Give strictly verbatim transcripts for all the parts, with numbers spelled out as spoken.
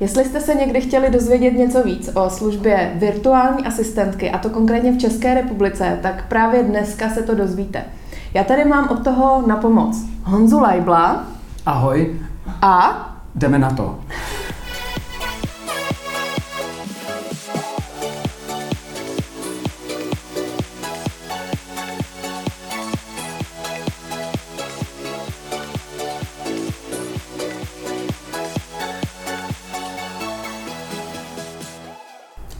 Jestli jste se někdy chtěli dozvědět něco víc o službě virtuální asistentky, a to konkrétně v České republice, tak právě dneska se to dozvíte. Já tady mám od toho na pomoc Honzu Leibla. Ahoj. A jdeme na to.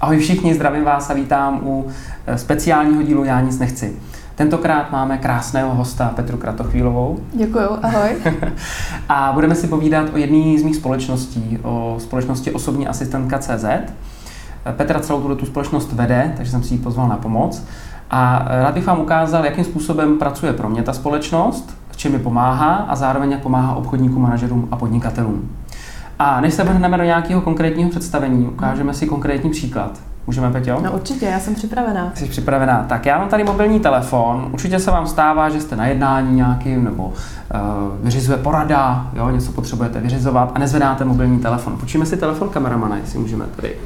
Ahoj všichni, zdravím vás a vítám u speciálního dílu Já nic nechci. Tentokrát máme krásného hosta Petru Kratochvílovou. Děkuju, ahoj. A budeme si povídat o jedné z mých společností, o společnosti Osobní asistentka tečka cé zet. Petra celou tu společnost vede, takže jsem si ji pozval na pomoc. A rád bych vám ukázal, jakým způsobem pracuje pro mě ta společnost, v čem mi pomáhá a zároveň jak pomáhá obchodníkům, manažerům a podnikatelům. A než se vrhneme do nějakého konkrétního představení, ukážeme si konkrétní příklad. Můžeme, Peťo? No určitě, já jsem připravená. Jsi připravená. Tak já mám tady mobilní telefon, určitě se vám stává, že jste na jednání nějakým, nebo uh, vyřizuje porada, jo, něco potřebujete vyřizovat a nezvedáte mobilní telefon. Počíme si telefon kameramana, jestli můžeme tady.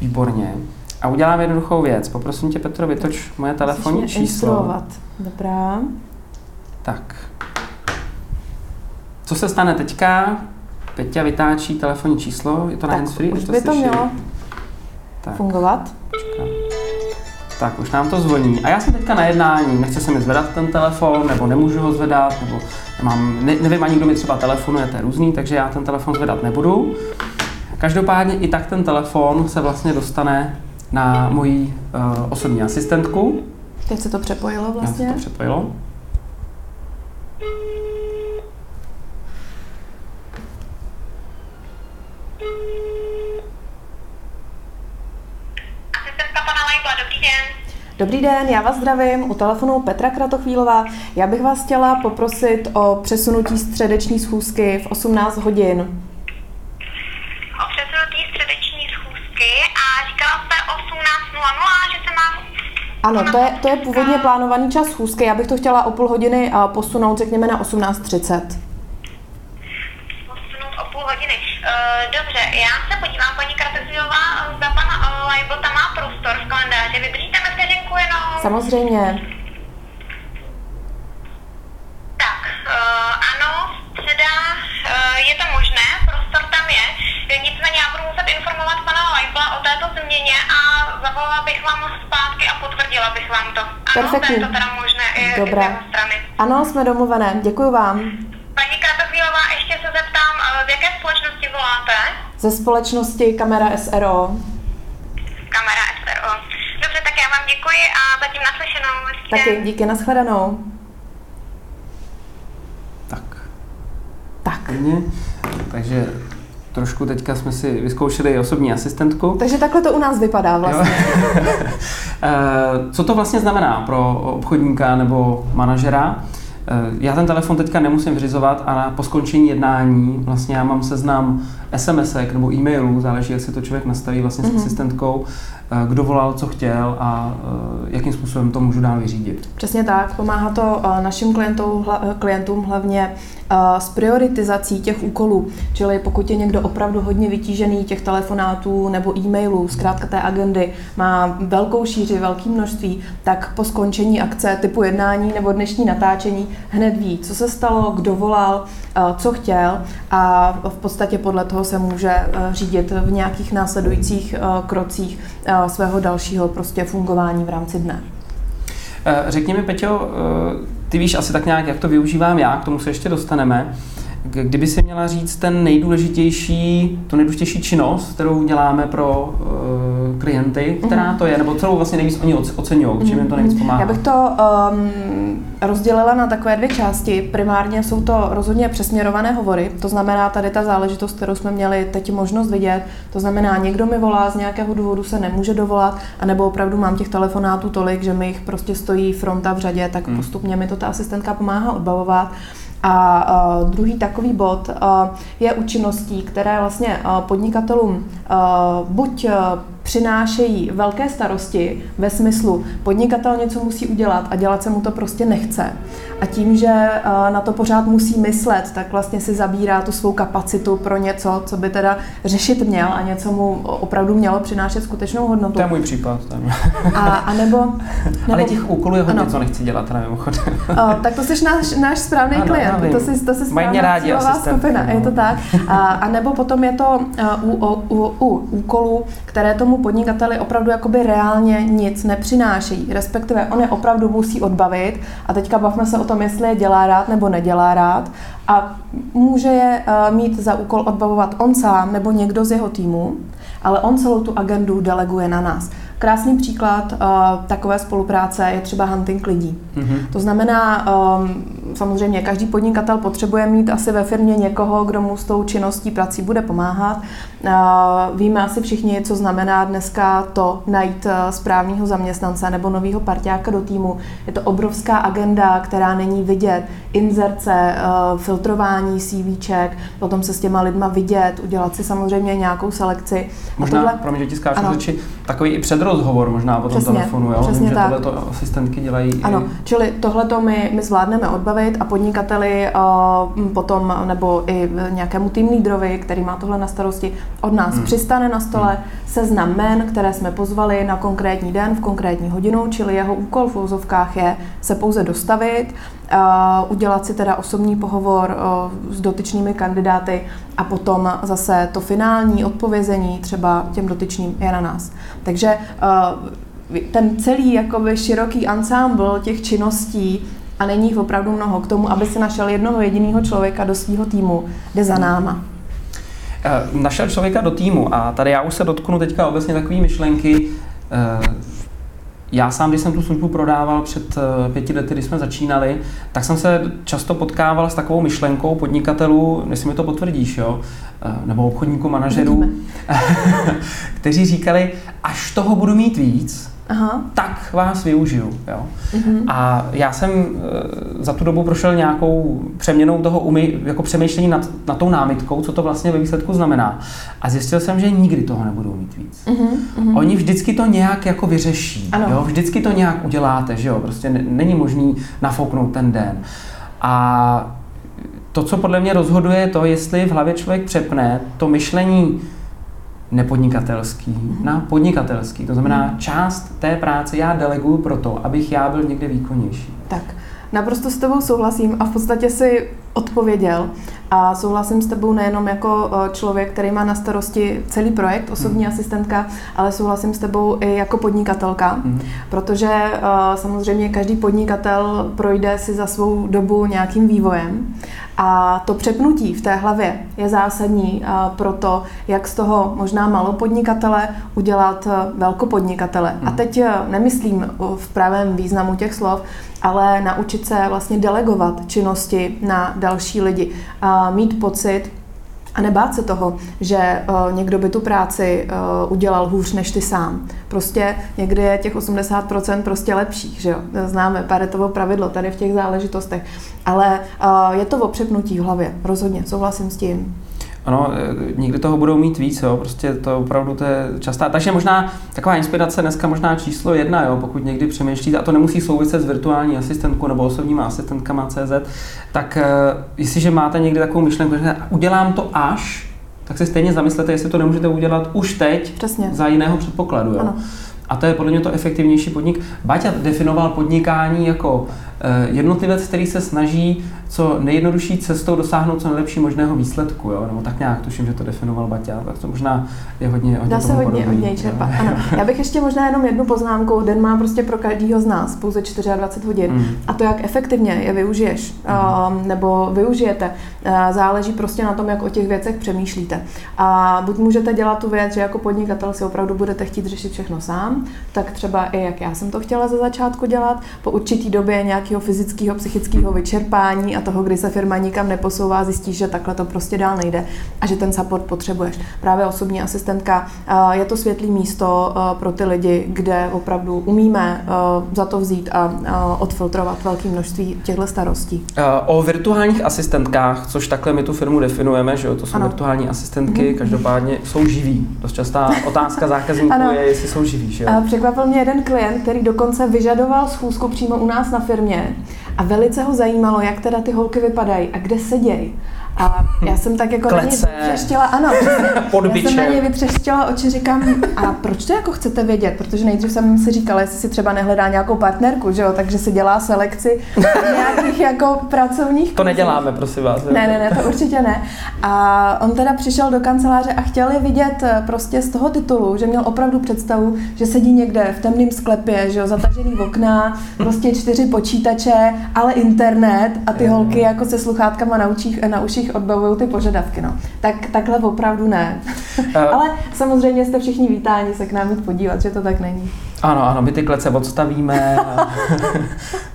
Výborně. A udělám jednoduchou věc. Poprosím tě, Petro, vytoč moje telefonní číslo. Instruovat. Dobrá. Tak. Co se stane teďka? Peťa vytáčí telefonní číslo, je to na handsfree? Už by to mělo tak fungovat. Počkám. Tak, už nám to zvoní. A já jsem teďka na jednání, nechce se mi zvedat ten telefon, nebo nemůžu ho zvedat, nebo nemám, ne, nevím ani, kdo mi třeba telefonuje, to je různý, takže já ten telefon zvedat nebudu. Každopádně i tak ten telefon se vlastně dostane na moji uh, osobní asistentku. Teď se to přepojilo vlastně. Já se to přepojilo. Dobrý den, já vás zdravím, u telefonu Petra Kratochvílová. Já bych vás chtěla poprosit o přesunutí středeční schůzky v osmnáct hodin. O přesunutí středeční schůzky a říkala jste osmnáct nula nula, že se mám... Ano, to je, to je původně plánovaný čas schůzky, já bych to chtěla o půl hodiny posunout, řekněme na osmnáct třicet. Posunout o půl hodiny. Dobře, já se podívám, paní Kratochvílová, zda pan Leibl tam má prostor v kalendáři, vybíříte mi vteřinku jenom? Samozřejmě. Tak, uh, ano, středa, uh, je to možné, prostor tam je, nicméně já budu muset informovat pana Leibla o této změně a zavolala bych vám zpátky a potvrdila bych vám to. Ano, perfektní. To je to teda možné i, i z jeho strany. Ano, jsme domluvené, děkuji vám. Paní Kratochvílová, ještě se zeptám, z jaké společnosti voláte? Ze společnosti Kamera es er ó. Kamera es er ó. Dobře, tak já vám děkuji a zatím naslyšenou. Taky, díky, nashledanou. Tak. Tak. Takže trošku teďka jsme si vyzkoušeli osobní asistentku. Takže takhle to u nás vypadá vlastně. Co to vlastně znamená pro obchodníka nebo manažera? Já ten telefon teďka nemusím vyřizovat a na, po skončení jednání vlastně já mám seznam es em esek nebo e-mailů, záleží, jak si to člověk nastaví vlastně s mm-hmm. asistentkou, kdo volal, co chtěl a jakým způsobem to můžu dál vyřídit. Přesně tak, pomáhá to našim klientům, hla, klientům hlavně s prioritizací těch úkolů, čili pokud je někdo opravdu hodně vytížený těch telefonátů nebo e-mailů, zkrátka té agendy, má velkou šíři, velké množství, tak po skončení akce typu jednání nebo dnešní natáčení hned ví, co se stalo, kdo volal, co chtěl a v podstatě podle toho se může řídit v nějakých následujících krocích svého dalšího prostě fungování v rámci dne. Řekni mi, Peťo, ty víš asi tak nějak, jak to využívám já, k tomu se ještě dostaneme. Kdyby si měla říct ten nejdůležitější, to nejdůležitější činnost, kterou děláme pro uh, klienty, která to je, nebo celou vlastně nejvíc oni oceňují, čím jim to nejvíc pomáhá? Já bych to um, rozdělila na takové dvě části. Primárně jsou to rozhodně přesměrované hovory, to znamená tady ta záležitost, kterou jsme měli teď možnost vidět, to znamená někdo mi volá, z nějakého důvodu se nemůže dovolat, anebo opravdu mám těch telefonátů tolik, že mi jich prostě stojí fronta v řadě, tak hmm. postupně mi to ta asistentka pomáhá odbavovat. A druhý takový bod je účinností, které vlastně podnikatelům buď přinášejí velké starosti ve smyslu podnikatel něco musí udělat a dělat se mu to prostě nechce. A tím, že na to pořád musí myslet, tak vlastně si zabírá tu svou kapacitu pro něco, co by teda řešit měl a něco mu opravdu mělo přinášet skutečnou hodnotu. To je můj případ. a, a nebo, nebo, Ale těch úkolů je hodně, ano. Co nechci dělat, mimochodem. Tak to jsi náš, náš správný ano, klient, ano, to jsi, to jsi správná cílová skupina, je to tak. A, a nebo potom je to u, u, u, u úkolů, které tomu podnikateli opravdu jakoby reálně nic nepřináší, respektive on je opravdu musí odbavit a teďka bavme se o tom, jestli je dělá rád nebo nedělá rád a může je mít za úkol odbavovat on sám nebo někdo z jeho týmu, ale on celou tu agendu deleguje na nás. Krásný příklad uh, takové spolupráce je třeba hunting lidí. Mm-hmm. To znamená, um, samozřejmě každý podnikatel potřebuje mít asi ve firmě někoho, kdo mu s tou činností prací bude pomáhat. Uh, víme asi všichni, co znamená dneska to najít uh, správného zaměstnance nebo nového parťáka do týmu. Je to obrovská agenda, která není vidět. Inzerce, uh, filtrování CVček, potom se s těma lidma vidět, udělat si samozřejmě nějakou selekci. Možná, tohle... promiň, že ti skáču do řeči, takový i před rozhovor možná po tom telefonu, jo? Přesně, že tohle to asistentky dělají. Ano, i... čili tohleto my, my zvládneme odbavit a podnikateli uh, potom, nebo i nějakému tým lídrovi, který má tohle na starosti, od nás hmm. přistane na stole hmm. seznam jmen, které jsme pozvali na konkrétní den, v konkrétní hodinu, čili jeho úkol v uvozovkách je se pouze dostavit, Uh, udělat si teda osobní pohovor uh, s dotyčnými kandidáty a potom zase to finální odpovězení třeba těm dotyčným je na nás. Takže uh, ten celý jakoby široký ansámbl těch činností a není jich opravdu mnoho k tomu, aby si našel jednoho jediného člověka do svého týmu, jde za náma. Uh, našel člověka do týmu a tady já už se dotknu teďka obecně takové myšlenky, uh, já sám, když jsem tu službu prodával před pěti lety, když jsme začínali, tak jsem se často potkával s takovou myšlenkou podnikatelů, jestli mi to potvrdíš, jo? Nebo obchodníků, manažerů, kteří říkali, až toho budu mít víc, aha, tak vás využiju. Jo? Uh-huh. A já jsem e, za tu dobu prošel nějakou přeměnou toho umy, jako přemýšlení nad, nad tou námitkou, co to vlastně ve výsledku znamená. A zjistil jsem, že nikdy toho nebudou mít víc. Uh-huh. Uh-huh. Oni vždycky to nějak jako vyřeší. Jo? Vždycky to nějak uděláte. Že jo? Prostě n- není možný nafouknout ten den. A to, co podle mě rozhoduje, je to, jestli v hlavě člověk přepne to myšlení nepodnikatelský mm-hmm. na podnikatelský. To znamená, část té práce já deleguju proto, abych já byl někde výkonnější. Tak, naprosto s tebou souhlasím a v podstatě si odpověděl. A souhlasím s tebou nejenom jako člověk, který má na starosti celý projekt, osobní hmm. asistentka, ale souhlasím s tebou i jako podnikatelka, hmm. protože samozřejmě každý podnikatel projde si za svou dobu nějakým vývojem a to přepnutí v té hlavě je zásadní pro to, jak z toho možná malopodnikatele udělat velkopodnikatele. Hmm. A teď nemyslím v pravém významu těch slov, ale naučit se vlastně delegovat činnosti na další lidi. A mít pocit a nebát se toho, že uh, někdo by tu práci uh, udělal hůř než ty sám. Prostě někdy je těch osmdesát procent prostě lepších, že jo? Známe Paretovo pravidlo tady v těch záležitostech. Ale uh, je to o přepnutí v hlavě, rozhodně, souhlasím s tím. Ano, někdy toho budou mít víc, jo, prostě to opravdu to je častá. Takže možná taková inspirace dneska možná číslo jedna, jo, pokud někdy přemýšlíte, a to nemusí souviset s virtuální asistentkou nebo osobníma asistentkama tečka cé zet, tak jestliže máte někdy takovou myšlenku, že udělám to až, tak se stejně zamyslete, jestli to nemůžete udělat už teď. Přesně. Za jiného předpokladu. Jo. Ano. A to je podle mě to efektivnější podnik. Baťa definoval podnikání jako jednotlivec, který se snaží co nejjednodušší cestou dosáhnout co nejlepší možného výsledku, jo? Nebo tak nějak tuším, že to definoval Baťa, tak to možná je hodně hodně. Dá se hodně podobný, hodně čerpat, ano. Já bych ještě možná jenom jednu poznámku, den má prostě pro každýho z nás pouze dvacet čtyři hodin mm. a to, jak efektivně je využiješ mm. nebo využijete, záleží prostě na tom, jak o těch věcech přemýšlíte. A buď můžete dělat tu věc, že jako podnikatel si opravdu budete chtít řešit všechno sám, tak třeba i jak já jsem to chtěla ze začátku dělat, po určitý době nějak nějakého fyzického, psychického vyčerpání a toho, kdy se firma nikam neposouvá, zjistíš, že takhle to prostě dál nejde a že ten support potřebuješ. Právě osobní asistentka je to světlé místo pro ty lidi, kde opravdu umíme za to vzít a odfiltrovat velké množství těchto starostí. O virtuálních asistentkách, což takhle my tu firmu definujeme, že jo, to jsou ano. virtuální asistentky, každopádně jsou živí. Dost častá otázka zákazníků ano. je, jestli jsou živí, že jo. Překvapil mě jeden klient, který dokonce vyžadoval schůzku přímo u nás na firmě a velice ho zajímalo, jak teda ty holky vypadají a kde seděj. A já jsem tak jako Klece. na ně vytřeštěla, ano, já jsem na ně vytřeštěla oči, říkám, a proč to jako chcete vědět, protože nejdřív jsem si říkala, jestli si třeba nehledá nějakou partnerku, že jo, takže se dělá selekci nějakých jako pracovních To kůzů. Neděláme, prosím vás. Ne, ne, ne, to určitě ne. A on teda přišel do kanceláře a chtěl je vidět prostě z toho titulu, že měl opravdu představu, že sedí někde v temném sklepě, že jo, zatažený v okna, prostě čtyři počítače, ale internet a ty holky jako se sluchátkama na uších, na uších odbavují ty požadavky, no. Tak, takhle opravdu ne. Ale samozřejmě jste všichni vítáni se k nám jít podívat, že to tak není. Ano, ano, my ty klece odstavíme a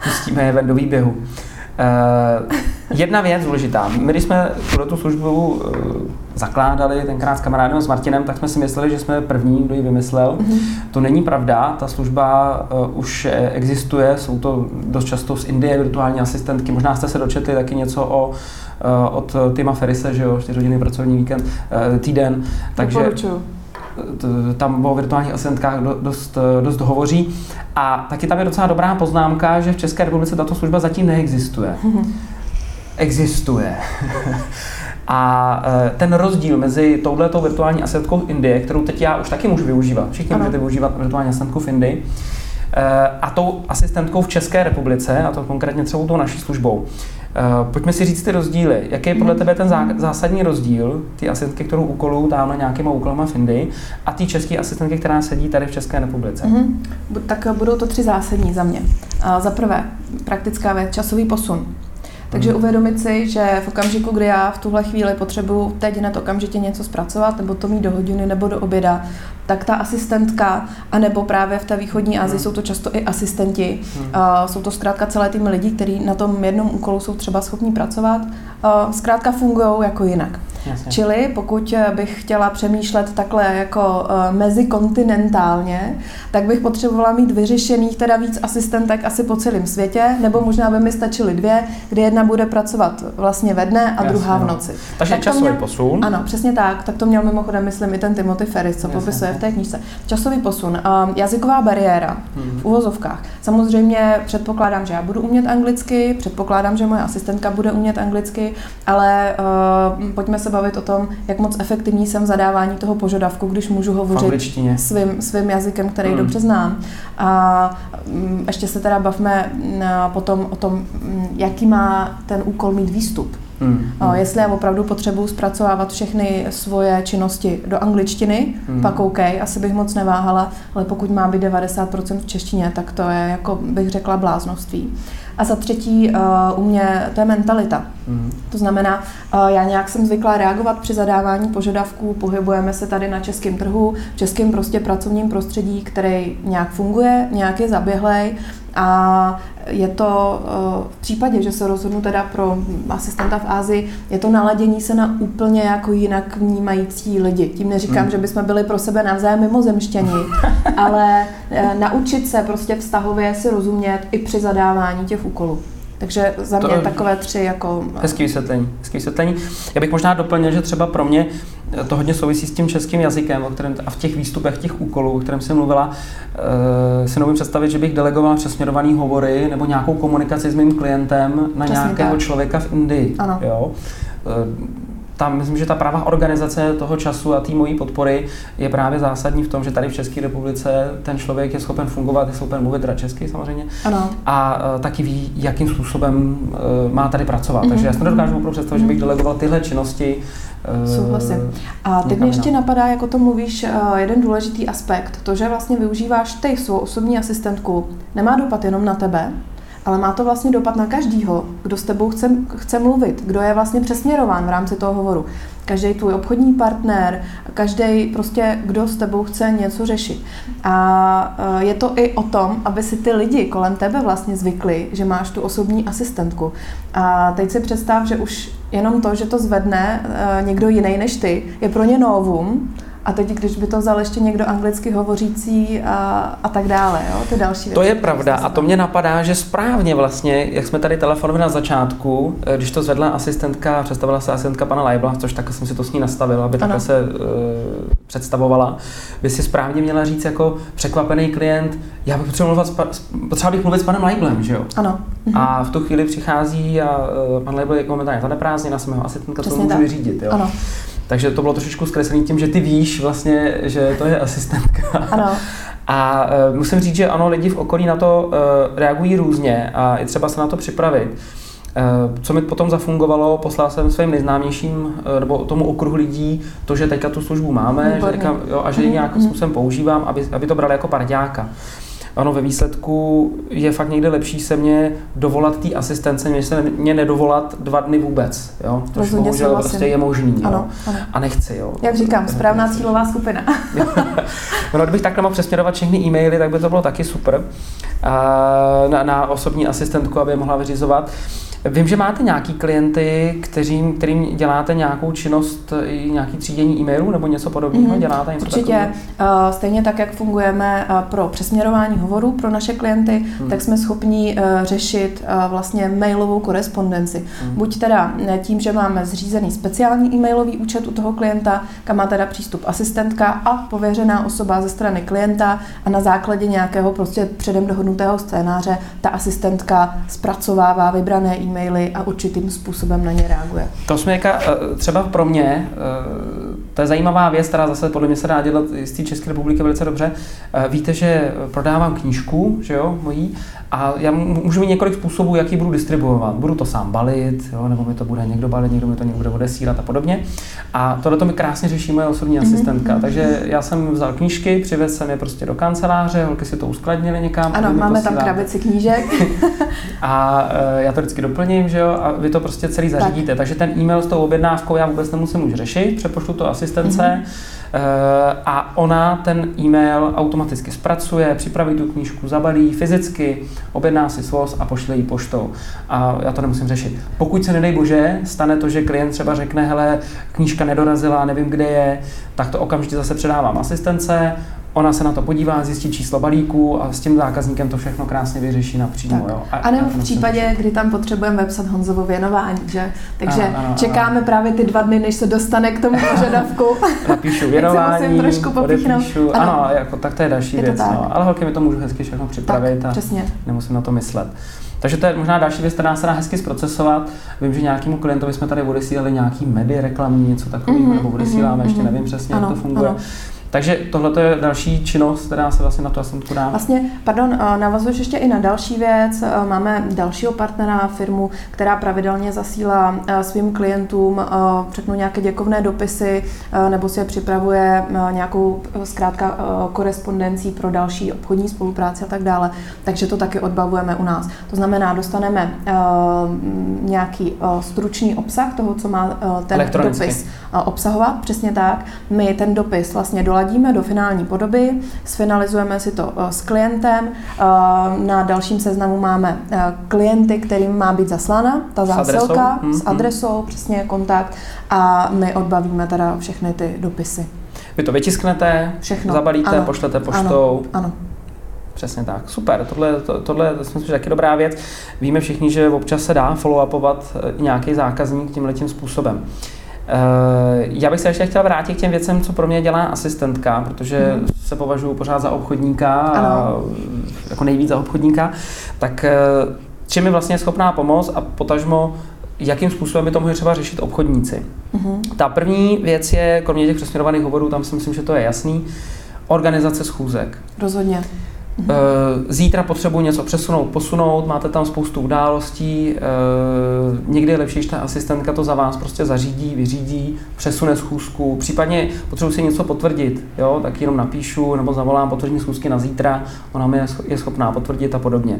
pustíme je ven do výběhu. Uh, jedna věc důležitá. My, když jsme tu službu uh, zakládali tenkrát s kamarádem s Martinem, tak jsme si mysleli, že jsme první, kdo ji vymyslel. Mm-hmm. To není pravda, ta služba uh, už existuje, jsou to dost často z Indie virtuální asistentky. Možná jste se dočetli taky něco o, uh, od Tima Ferrise, že jo, čtyřhodinový pracovní víkend, uh, týden. Takže doporučuji. Tam o virtuálních asistentkách dost, dost hovoří. A taky tam je docela dobrá poznámka, že v České republice tato služba zatím neexistuje. Existuje. A ten rozdíl mezi touhletou virtuální asistentkou v Indii, kterou teď já už taky můžu využívat, všichni můžete využívat virtuální asistentku v Indii, a tou asistentkou v České republice, a to konkrétně třeba tou naší službou. Pojďme si říct ty rozdíly. Jaký je podle tebe ten zásadní rozdíl ty asistentky, kterou úkolou dáme nějakýma úkolama v Indii a ty české asistentky, která sedí tady v České republice? Mm-hmm. Tak budou to tři zásadní za mě. Za prvé, praktická věc, časový posun. Takže uvědomit si, že v okamžiku, kdy já v tuhle chvíli potřebuji teď hned okamžitě něco zpracovat, nebo to mít do hodiny, nebo do oběda, tak ta asistentka, anebo právě v té východní Asii jsou to často i asistenti, uh, jsou to zkrátka celé týmy lidí, kteří na tom jednom úkolu jsou třeba schopni pracovat, uh, zkrátka fungují jako jinak. Jasně. Čili pokud bych chtěla přemýšlet takhle jako uh, mezikontinentálně, tak bych potřebovala mít vyřešených teda víc asistentek asi po celém světě, nebo možná by mi stačily dvě, kdy jedna bude pracovat vlastně ve dne a Jasně. druhá v noci. Takže tak časový měl, posun. Ano, přesně tak. Tak to měl mimochodem, myslím, i ten Timothy Ferris, co Jasně. popisuje v té knížce. Časový posun, uh, jazyková bariéra hmm. v uvozovkách. Samozřejmě předpokládám, že já budu umět anglicky, předpokládám, že moje asistentka bude umět anglicky, ale uh, pojďme se bavit o tom, jak moc efektivní jsem v zadávání toho požadavku, když můžu hovořit svým, svým jazykem, který hmm. dobře znám. A ještě se teda bavme potom o tom, jaký má ten úkol mít výstup. Hmm. Jestli já opravdu potřebuji zpracovávat všechny svoje činnosti do angličtiny, hmm. pak OK, asi bych moc neváhala, ale pokud má být devadesát procent v češtině, tak to je, jako bych řekla, bláznoství. A za třetí uh, u mě to je mentalita. Mm. To znamená, uh, já nějak jsem zvyklá reagovat při zadávání požadavků, pohybujeme se tady na českém trhu, v českém prostě pracovním prostředí, který nějak funguje, nějak je zaběhlej a je to uh, v případě, že se rozhodnu teda pro asistenta v Asii, je to naladění se na úplně jako jinak vnímající lidi. Tím neříkám, mm. že bychom byli pro sebe navzájem mimozemštěni, ale uh, naučit se prostě vztahově si rozumět i při zadávání těch úkolů. Takže za mě to, takové tři jako... Hezký vysvětlení, hezký vysvětlení. Já bych možná doplnil, že třeba pro mě to hodně souvisí s tím českým jazykem, o kterém, a v těch výstupech těch úkolů, o kterém jsem mluvila, e, si neumím představit, že bych delegoval přesměrovaný hovory nebo nějakou komunikaci s mým klientem na Přesně nějakého tak. člověka v Indii. Ano. Jo? E, Tam myslím, že ta prává organizace toho času a té mojí podpory je právě zásadní v tom, že tady v České republice ten člověk je schopen fungovat, je schopen mluvit teda česky samozřejmě ano. a uh, taky ví, jakým způsobem uh, má tady pracovat. Mm-hmm. Takže já si nedokážu opravdu představit, mm-hmm. že bych delegoval tyhle činnosti. Souhlasím. A teď mě ještě napadá, jak o tom mluvíš, jeden důležitý aspekt. To, že vlastně využíváš ty svou osobní asistentku, nemá dopad jenom na tebe, ale má to vlastně dopad na každýho, kdo s tebou chce, chce mluvit, kdo je vlastně přesměrován v rámci toho hovoru. Každý tvůj obchodní partner, každý prostě, kdo s tebou chce něco řešit. A je to i o tom, aby si ty lidi kolem tebe vlastně zvykli, že máš tu osobní asistentku. A teď si představ, že už jenom to, že to zvedne někdo jiný než ty, je pro ně novum. A teď, když by to vzal ještě někdo anglicky hovořící a, a tak dále, jo? To je další věc. To je pravda a to mě napadá, že správně vlastně, jak jsme tady telefonovali na začátku, když to zvedla asistentka, představila se asistentka pana Leibla, což tak jsem si to s ní nastavila, aby takhle se uh, představovala, by si správně měla říct jako překvapený klient, já bych potřeboval potřeba bych mluvit s panem Leiblem, že jo? Ano. A v tu chvíli přichází a uh, pan Leibl je momentálně tady prázdnina, jsem jeho asistentka, co můžu vyřídit, jo? Ano. Takže to bylo trošičku zkreslený tím, že ty víš vlastně, že to je asistentka. Ano. A uh, musím říct, že ano, lidi v okolí na to uh, reagují různě a je třeba se na to připravit. Uh, co mi potom zafungovalo, poslal jsem svým nejznámějším, uh, nebo tomu okruhu lidí, to, že teďka tu službu máme, že teďka, jo, a že ji nějakým způsobem používám, aby, aby to brali jako parťáka. Ano, ve výsledku je fakt někde lepší se mě dovolat té asistence, než se mě nedovolat dva dny vůbec, jo? Což bohužel prostě je možný, ano, ano. A nechci, jo? Jak říkám, správná cílová skupina. No, kdybych takhle mohl přesměrovat všechny e-maily, tak by to bylo taky super na, na osobní asistentku, aby je mohla vyřizovat. Vím, že máte nějaký klienty, kterým, kterým děláte nějakou činnost, nějaký třídění e-mailů nebo něco podobného, mm-hmm. děláte něco určitě. Takového? Určitě. Stejně tak, jak fungujeme pro přesměrování hovorů pro naše klienty, mm. tak jsme schopni řešit vlastně mailovou korespondenci. Mm. Buď teda tím, že máme zřízený speciální e-mailový účet u toho klienta, kam má teda přístup asistentka a pověřená osoba ze strany klienta a na základě nějakého prostě předem dohodnutého scénáře ta asistentka zpracovává vybrané e maily a určitým způsobem na ně reaguje. To jsme jaka, třeba pro mě, to je zajímavá věc, která zase podle mě se dá dělat z té České republiky velice dobře. Víte, že prodávám knížku, že jo, mojí, a já můžu mít několik způsobů, jak ji budu distribuovat. Budu to sám balit, jo, nebo mi to bude někdo balit, někdo mi to někdo bude odesílat a podobně. A tohle to mi krásně řeší moje osobní mm-hmm. asistentka. Takže já jsem vzal knížky, přivezl jsem je prostě do kanceláře, holky si to uskladnily někam. Ano, máme tam krabici knížek. A já to vždycky doplním, že jo, a vy to prostě celý zařídíte. Tak. Takže ten e-mail s tou objednávkou já vůbec nemusím už řešit, přepošlu to asistence. Mm-hmm. A ona ten e-mail automaticky zpracuje, připraví tu knížku, zabalí fyzicky, objedná si svoz a pošle ji poštou. A já to nemusím řešit. Pokud se nedej bože stane to, že klient třeba řekne, hele, knížka nedorazila, nevím, kde je, tak to okamžitě zase předávám asistence, ona se na to podívá, zjistí číslo balíku a s tím zákazníkem to všechno krásně vyřeší napřímo. Jo? A, a nebo v případě, může... kdy tam potřebujeme vepsat Honzovo věnování, že? Takže ano, ano, čekáme ano. právě ty dva dny, než se dostane k tomu požadavku. Napíšu věnování, musím trošku odepíšu, ano, ano jako, tak to je další je to věc. No. Ale holky mi to můžu hezky všechno připravit tak, a přesně. Nemusím na to myslet. Takže to je možná další věc, která se dá hezky zprocesovat. Vím, že nějakému klientovi jsme tady odesílali nějaký medy, reklamní, něco takového, mm-hmm, nebo odesíláme, mm-hmm, ještě nevím přesně, ano, jak to funguje. Ano. Takže tohle je další činnost, která se vlastně na to asistentku dá. Vlastně, pardon, navazuješ ještě i na další věc. Máme dalšího partnera, firmu, která pravidelně zasílá svým klientům, řeknu, nějaké děkovné dopisy, nebo si je připravuje nějakou zkrátka korespondencí pro další obchodní spolupráci a tak dále. Takže to taky odbavujeme u nás. To znamená, dostaneme nějaký stručný obsah toho, co má ten dopis obsahovat, přesně tak. My ten dopis vlastně doladíme do finální podoby, sfinalizujeme si to s klientem, na dalším seznamu máme klienty, kterým má být zaslána ta zásilka s adresou, s adresou přesně kontakt a my odbavíme teda všechny ty dopisy. Vy to vytisknete, všechno. Zabalíte, ano. Pošlete poštou. Ano. Ano. Přesně tak, super, tohle, to, tohle myslím, že je taky dobrá věc. Víme všichni, že občas se dá follow-upovat nějaký zákazník tímhletím způsobem. Já bych se ještě chtěla vrátit k těm věcem, co pro mě dělá asistentka, protože mm. se považuji pořád za obchodníka, a jako nejvíc za obchodníka, tak čím je vlastně schopná pomoct a potažmo, jakým způsobem by to mohli třeba řešit obchodníci. Mm. Ta první věc je, kromě těch přesměrovaných hovorů, tam si myslím, že to je jasný, organizace schůzek. Rozhodně. Zítra potřebuji něco přesunout, posunout, máte tam spoustu událostí, někdy je lepší, když ta asistentka to za vás prostě zařídí, vyřídí, přesune schůzku, případně potřebuji si něco potvrdit, jo? Tak jenom napíšu nebo zavolám potvrzení schůzky na zítra, ona mi je schopná potvrdit a podobně.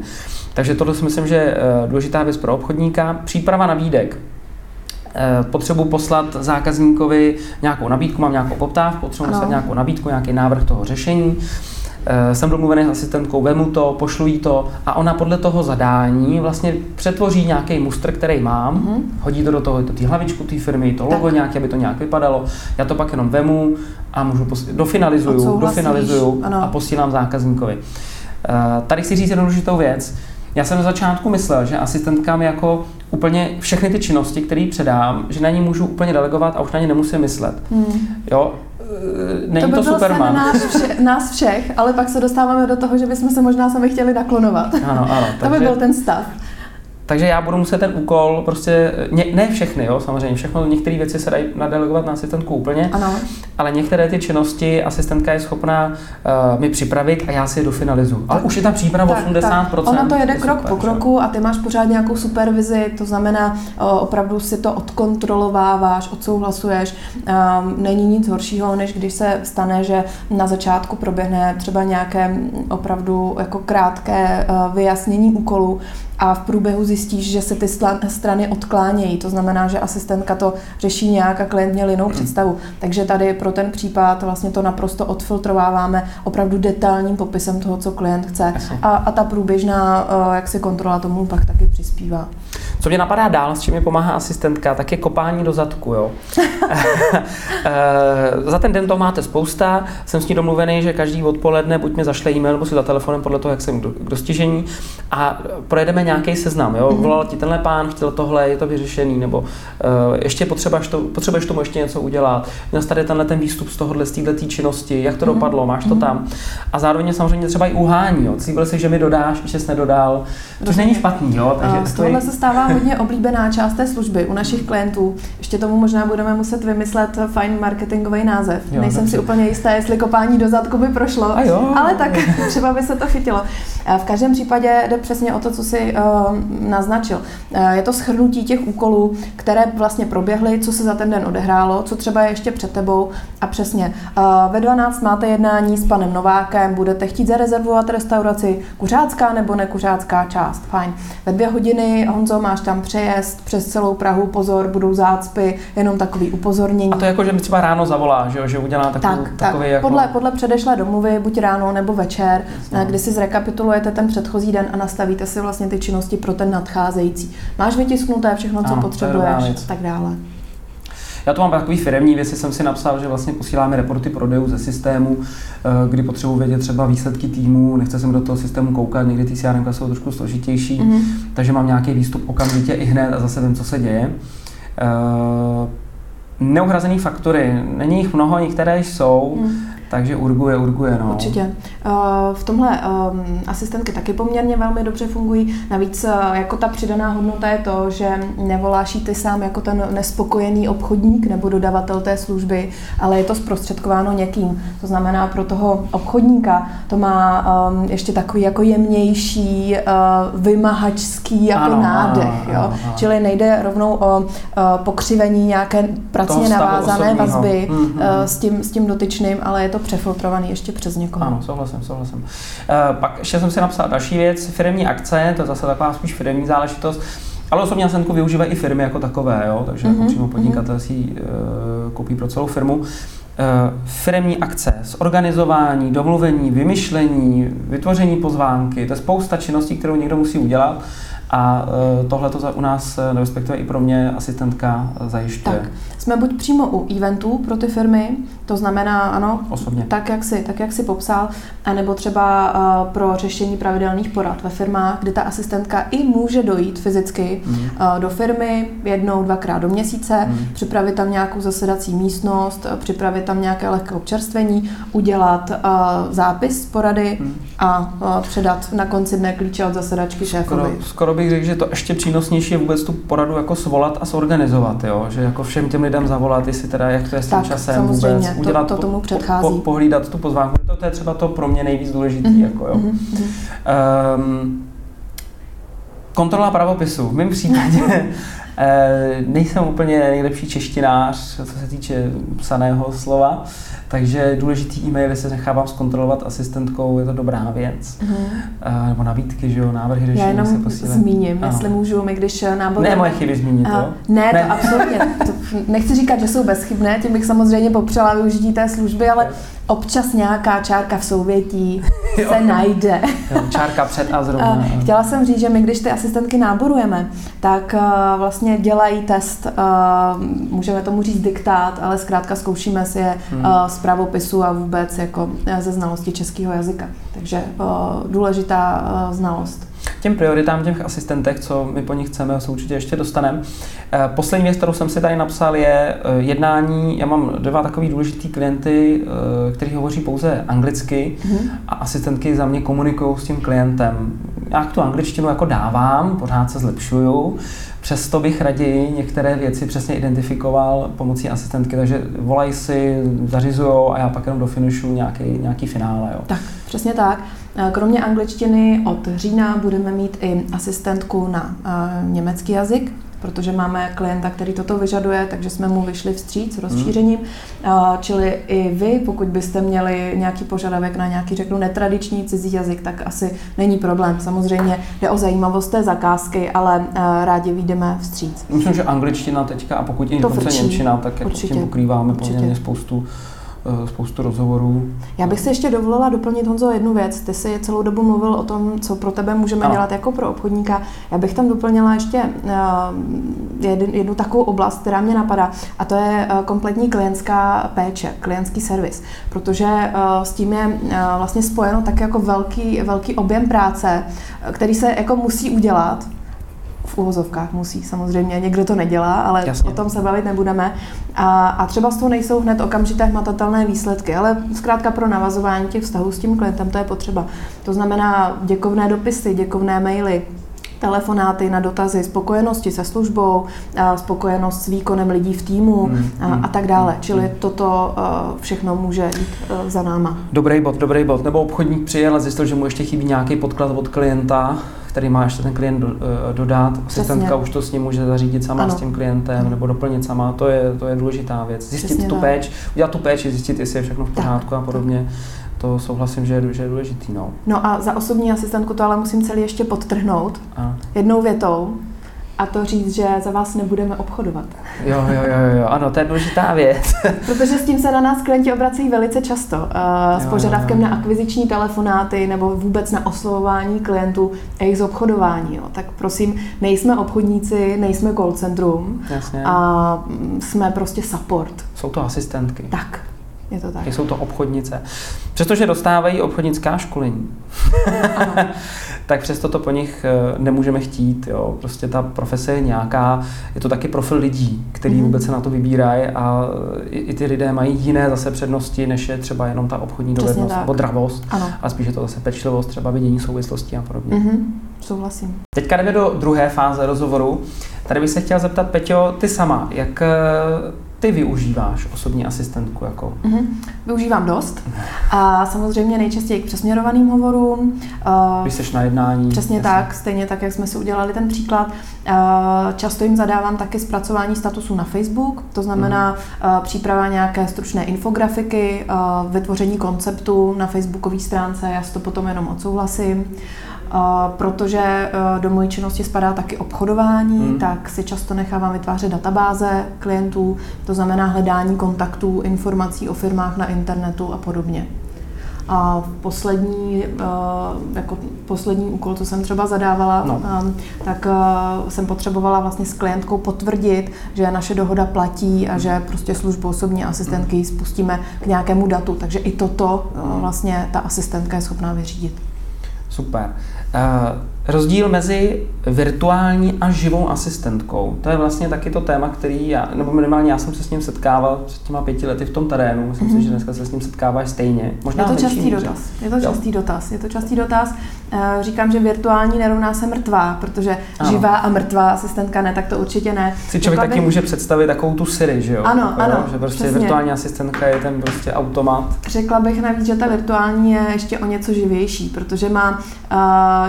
Takže tohle si myslím, že je důležitá věc pro obchodníka. Příprava nabídek. Potřebuji poslat zákazníkovi nějakou nabídku, mám nějakou poptávku, potřebuji poslat nějakou nabídku, nějaký návrh toho řešení. Jsem domluvený s asistentkou, vemu to, pošlu jí to a ona podle toho zadání vlastně přetvoří nějaký mustr, který mám, mm-hmm. hodí to do toho, to tý hlavičku té firmy, to logo nějaké, aby to nějak vypadalo, já to pak jenom vemu a můžu posl- dofinalizuju, dofinalizuju a posílám zákazníkovi. Tady chci říct jednu důležitou věc. Já jsem na začátku myslel, že asistentkám jako úplně všechny ty činnosti, které předám, že na ní můžu úplně delegovat a už na ně nemusím myslet. Mm. Jo? Není to, by to Superman. To nás, vše, nás všech, ale pak se dostáváme do toho, že bychom se možná sami chtěli naklonovat. Ano, ano. To takže, by byl ten stav. Takže já budu muset ten úkol prostě, ne, ne všechny, jo, samozřejmě všechno, některé věci se dají nadelegovat na asistentku úplně, ano. Ale některé ty činnosti asistentka je schopná uh, mi připravit a já si je dofinalizuju. Ale už je ta příprava tak, osmdesát procent. Tak. Ona to jede to krok super, po kroku a ty máš pořád nějakou supervizi, to znamená uh, opravdu si to odkontrolováváš, odsouhlasuješ. Um, není nic horšího, než když se stane, že na začátku proběhne třeba nějaké opravdu jako krátké uh, vyjasnění úkolu a v průběhu zjistíš, že se ty strany odklánějí. To znamená, že asistentka to řeší nějak a klient měl jinou představu. Takže tady pro ten případ vlastně to naprosto odfiltrováváme opravdu detailním popisem toho, co klient chce. A, a ta průběžná jak si kontrola tomu pak taky přispívá. Co mě napadá dál, s čím mi pomáhá asistentka, tak je kopání do zadku. Jo? Za ten den to máte spousta. Jsem s ní domluvený, že každý odpoledne buď mi zašle e-mail, nebo si za telefonem podle toho, jak jsem k dostižení. A projedeme nějaký seznam, jo? Volal ti tenhle pán, chtěl tohle, je to vyřešený, nebo uh, ještě potřebuješ, to, potřebuješ tomu ještě něco udělat, měl jsi tady tenhle ten výstup z tohohle, z této činnosti, jak to mm-hmm. dopadlo, máš to mm-hmm. tam. A zároveň samozřejmě třeba i uhání, jo? Slíbil jsi, že mi dodáš, že jsi nedodal, což není špatný, jo? Takže uh, tohle se stává hodně oblíbená část té služby u našich klientů, ještě tomu možná budeme muset vymyslet fajn marketingový název, jo, nejsem si úplně jistá, jestli kopání do zadku by prošlo, jo, ale tak třeba by se to chytilo. V každém případě jde přesně o to, co si naznačil. Je to shrnutí těch úkolů, které vlastně proběhly, co se za ten den odehrálo, co třeba je ještě před tebou a přesně. Ve dvanáct máte jednání s panem Novákem, budete chtít zarezervovat restauraci, kuřácká nebo nekuřácká část, fajn. Ve dvě hodiny, Honzo, máš tam přejezd přes celou Prahu, pozor, budou zácpy, jenom takový upozornění. A to je jako, že mi třeba ráno zavolá, že, že udělá takovou, tak, takový... Tak. Jako... Podle, podle předešlé domluvy, buď ráno nebo večer, jasně, kdy si zrekapitulujete ten předchozí den a nastavíte si vlastně ty činnosti pro ten nadcházející. Máš vytisknuté všechno, co ano, potřebuješ a tak dále. Já to mám takový firemní věci, jsem si napsal, že vlastně posíláme reporty prodejů ze systému, kdy potřebuji vědět třeba výsledky týmu, nechce se mi do toho systému koukat, někdy ty C R M jsou trošku složitější, mm-hmm. takže mám nějaký výstup okamžitě i hned a zase vím, co se děje. Neuhrazené faktury, není jich mnoho, některé jsou, mm. takže urguje, urguje, no. Určitě. V tomhle asistentky taky poměrně velmi dobře fungují. Navíc jako ta přidaná hodnota je to, že nevoláš ty sám jako ten nespokojený obchodník nebo dodavatel té služby, ale je to zprostředkováno někým. To znamená, pro toho obchodníka to má ještě takový jako jemnější, vymahačský jako ano, nádech. Ano, jo? Ano, ano. Čili nejde rovnou o pokřivení nějaké pracně navázané vazby mm-hmm. s tím, s tím dotyčným, ale je to přefiltrovaný ještě přes někoho. Ano, souhlasím, souhlasím. E, pak ještě jsem si napsal další věc, firemní akce, to je zase taková spíš firemní záležitost, ale osobní asistentku využívají i firmy jako takové, jo? Takže mm-hmm. jako přímo podnikatel mm-hmm. si ji e, koupí pro celou firmu. E, firemní akce, zorganizování, domluvení, vymyšlení, vytvoření pozvánky, to je spousta činností, kterou někdo musí udělat. A tohle to u nás, respektive i pro mě, asistentka zajišťuje. Tak, jsme buď přímo u eventů pro ty firmy, to znamená, ano, osobně. Tak, jak jsi, tak, jak jsi popsal, anebo třeba uh, pro řešení pravidelných porad ve firmách, kdy ta asistentka i může dojít fyzicky mm. uh, do firmy jednou, dvakrát do měsíce, mm. připravit tam nějakou zasedací místnost, připravit tam nějaké lehké občerstvení, udělat uh, zápis porady mm. a uh, předat na konci dne klíče od zasedačky šéfovi. Skoro, skoro bych řekl, že to ještě přínosnější je vůbec tu poradu jako svolat a zorganizovat, jo? Že jako všem těm lidem zavolat, jestli teda, jak to je s tím tak, časem vůbec, udělat, to, to tomu předchází. Po, po, pohlídat tu pozvánku, to, to je třeba to pro mě nejvíc důležitý. Mm-hmm. Jako, jo. Mm-hmm. Um, kontrola pravopisu. V mém případě nejsem úplně nejlepší češtinář, co se týče psaného slova, takže důležitý e-maily se nechávám zkontrolovat asistentkou, je to dobrá věc. Uh-huh. Nebo nabídky, že jo, návrhy režimů se posílají. Zmíním, ano. Jestli můžu, my když nábor... Ne, moje chyby zmínit, jo? Ne, ne, to absolutně. To nechci říkat, že jsou bezchybné, tím bych samozřejmě popřela využití té služby, ale občas nějaká čárka v souvětí se najde. Jo, čárka před a zrovna. Chtěla jsem říct, že my když ty asistentky náborujeme, tak vlastně dělají test, můžeme tomu říct diktát, ale zkrátka zkoušíme si je z pravopisu a vůbec jako ze znalosti českého jazyka. Takže důležitá znalost. Těm prioritám těch asistentek, co my po nich chceme, se určitě ještě dostaneme. Poslední věc, kterou jsem si tady napsal, je jednání. Já mám dva takový důležitý klienty, kteří hovoří pouze anglicky mm-hmm. a asistentky za mě komunikují s tím klientem. Já tu angličtinu jako dávám, pořád se zlepšuju, přesto bych raději některé věci přesně identifikoval pomocí asistentky, takže volají si, zařizujou a já pak jenom dofinišu nějaký, nějaký finále. Jo. Tak, přesně tak. Kromě angličtiny od října budeme mít i asistentku na německý jazyk, protože máme klienta, který toto vyžaduje, takže jsme mu vyšli vstříc s rozšířením. Čili i vy, pokud byste měli nějaký požadavek na nějaký, řeknu, netradiční cizí jazyk, tak asi není problém. Samozřejmě jde o zajímavost té zakázky, ale rádi vyjdeme vstříc. Myslím, že angličtina teďka a pokud i dokonce němčina, tak jako tím pokrýváme poměrně spoustu spoustu rozhovorů. Já bych si ještě dovolila doplnit, Honzo, jednu věc. Ty jsi celou dobu mluvil o tom, co pro tebe můžeme ano. dělat jako pro obchodníka. Já bych tam doplnila ještě jednu takovou oblast, která mě napadá, a to je kompletní klientská péče, klientský servis, protože s tím je vlastně spojeno tak jako velký, velký objem práce, který se jako musí udělat. V uvozovkách musí, samozřejmě, někdo to nedělá, ale jasně. o tom se bavit nebudeme. A, a třeba z toho nejsou hned okamžité hmatatelné výsledky, ale zkrátka pro navazování těch vztahů s tím klientem to je potřeba. To znamená děkovné dopisy, děkovné maily, telefonáty na dotazy, spokojenosti se službou, spokojenost s výkonem lidí v týmu hmm, a, a tak dále. Hmm, Čili hmm. toto všechno může jít za náma. Dobrý bod, dobrý bod. Nebo obchodník přijel a zjistil, že mu ještě chybí nějaký podklad od klienta, který má ještě ten klient dodat. Asistentka už to s ním může zařídit sama ano. s tím klientem nebo doplnit sama. To je, to je důležitá věc. Zjistit přesně tu péč, udělat tu péči, zjistit, jestli je všechno v pořádku tak. a podobně. To souhlasím, že je, že je důležitý. No. no a za osobní asistentku to ale musím celý ještě podtrhnout a. jednou větou a to říct, že za vás nebudeme obchodovat. Jo, jo, jo, jo. Ano, to je důležitá věc. Protože s tím se na nás klienti obracejí velice často. Uh, s jo, požadavkem jo, jo. na akviziční telefonáty nebo vůbec na oslovování klientů a jejich zobchodování. Jo. Tak prosím, nejsme obchodníci, nejsme call centrum. Jasně. A jsme prostě support. Jsou to asistentky. Tak. Je to tak. Jsou to obchodnice. Přestože dostávají obchodnická školení, tak přesto to po nich nemůžeme chtít. Jo. Prostě ta profese je nějaká, je to taky profil lidí, který mm-hmm. vůbec se na to vybírají a i, i ty lidé mají jiné zase přednosti, než je třeba jenom ta obchodní přesně dovednost tak. nebo dravost, ano. a spíš je to zase pečlivost, třeba vidění souvislostí a podobně. Mm-hmm. Souhlasím. Teďka jdeme do druhé fáze rozhovoru. Tady bych se chtěla zeptat, Peťo, ty sama, jak ty využíváš osobní asistentku jako? Mm-hmm. Využívám dost. A samozřejmě nejčastěji k přesměrovaným hovorům. Když jsi na jednání. Přesně jasný. Tak, stejně tak, jak jsme si udělali ten příklad. Často jim zadávám taky zpracování statusu na Facebook, to znamená mm-hmm. příprava nějaké stručné infografiky, vytvoření konceptu na facebookové stránce, já si to potom jenom odsouhlasím. Uh, protože uh, do mojí činnosti spadá taky obchodování, hmm. tak si často nechávám vytvářet databáze klientů, to znamená hledání kontaktů, informací o firmách na internetu a podobně. A poslední, uh, jako poslední úkol, co jsem třeba zadávala, no. um, tak uh, jsem potřebovala vlastně s klientkou potvrdit, že naše dohoda platí a že prostě službu osobní asistentky hmm. spustíme k nějakému datu, takže i toto uh, vlastně ta asistentka je schopná vyřídit. Super. Uh, rozdíl mezi virtuální a živou asistentkou. To je vlastně taky to téma, který já, nebo minimálně já jsem se s ním setkával před těma pěti lety v tom terénu. Myslím mm-hmm. si, že dneska se s ním setkáváš stejně. Možná je to častý dotaz. Je to častý dotaz. Je to častý dotaz. Říkám, že virtuální nerovná se mrtvá, protože ano. živá a mrtvá asistentka ne, tak to určitě ne. Si člověk Vypadá... taky může představit takovou tu Siri, že jo? Ano, jako, ano, že prostě přesně. virtuální asistentka je ten prostě automat. Řekla bych navíc, že ta virtuální je ještě o něco živější, protože má uh,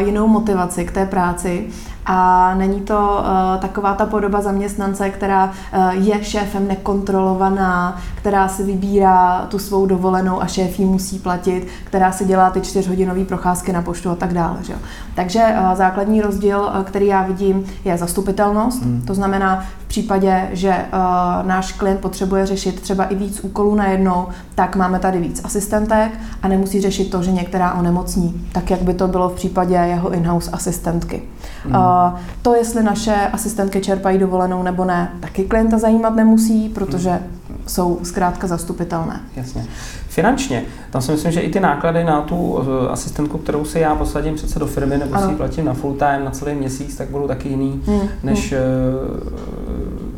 jinou motivaci k té práci. A není to uh, taková ta podoba zaměstnance, která uh, je šéfem nekontrolovaná, která si vybírá tu svou dovolenou a šéf jí musí platit, která si dělá ty čtyřhodinové procházky na poštu a tak dále. Že? Takže uh, základní rozdíl, uh, který já vidím, je zastupitelnost. Hmm. To znamená, v případě, že uh, náš klient potřebuje řešit třeba i víc úkolů najednou, tak máme tady víc asistentek a nemusí řešit to, že některá onemocní, tak jak by to bylo v případě jeho in-house asistentky. Hmm. Uh, To, jestli naše asistentky čerpají dovolenou nebo ne, taky klienta zajímat nemusí, protože jsou zkrátka zastupitelné. Jasně. Finančně, tam si myslím, že i ty náklady na tu asistentku, kterou si já posadím přece do firmy, nebo ano. si ji platím na full time, na celý měsíc, tak budou taky jiný, hmm. než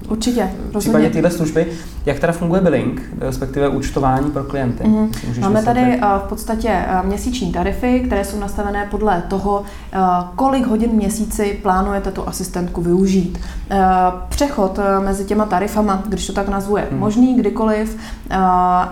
Určitě, v případě téhle služby. Jak teda funguje billing, respektive účtování pro klienty? Hmm. Máme tady v podstatě měsíční tarify, které jsou nastavené podle toho, kolik hodin v měsíci plánujete tu asistentku využít. Přechod mezi těma tarifama, když to tak nazvu, je hmm. možný kdykoliv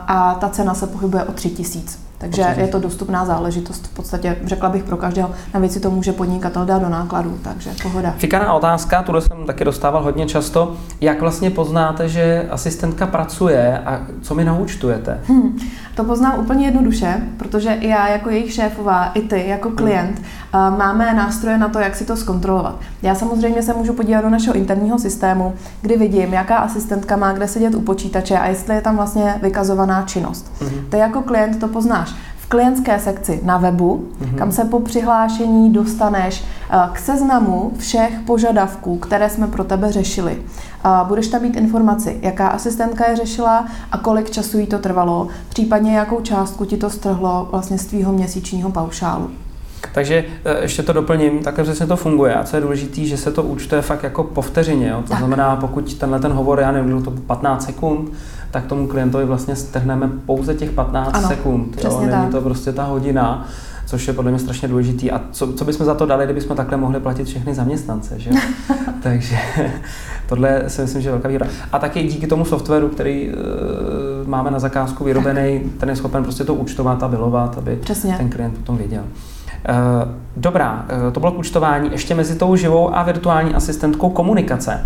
a ta cena se pohybuje o tři tisíce. Takže je to dostupná záležitost, v podstatě řekla bych pro každého, na věci to může podnikatel dát do nákladů, takže pohoda. Fikaná otázka, tuhle jsem taky dostával hodně často. Jak vlastně poznáte, že asistentka pracuje a co mi naúčtujete? Hmm, to poznám úplně jednoduše, protože já jako jejich šéfová, i ty jako klient, hmm. máme nástroje na to, jak si to zkontrolovat. Já samozřejmě se můžu podívat do našeho interního systému, kdy vidím, jaká asistentka má kde sedět u počítače a jestli je tam vlastně vykazovaná činnost. Hmm. Ty jako klient to poznáš v klientské sekci na webu, mm-hmm. kam se po přihlášení dostaneš k seznamu všech požadavků, které jsme pro tebe řešili. Budeš tam mít informaci, jaká asistentka je řešila a kolik času jí to trvalo, případně jakou částku ti to strhlo vlastně z tvýho měsíčního paušálu. Takže ještě to doplním, takhle přesně to funguje a co je důležité, že se to účtuje fakt jako po vteřině. Jo? To tak. znamená, pokud tenhle ten hovor, já nevím, to patnáct sekund, tak tomu klientovi vlastně strhneme pouze těch patnáct ano, sekund. Jo? Není to prostě ta hodina, což je podle mě strašně důležitý. A co, co bychom za to dali, kdybychom takhle mohli platit všechny zaměstnance, že? Takže tohle si myslím, že je velká výhoda. A taky díky tomu softwaru, který e, máme na zakázku vyrobený, tak. ten je schopen prostě to účtovat a bilovat, aby přesně. ten klient potom věděl. Dobrá, to bylo k účtování. Ještě mezi tou živou a virtuální asistentkou komunikace.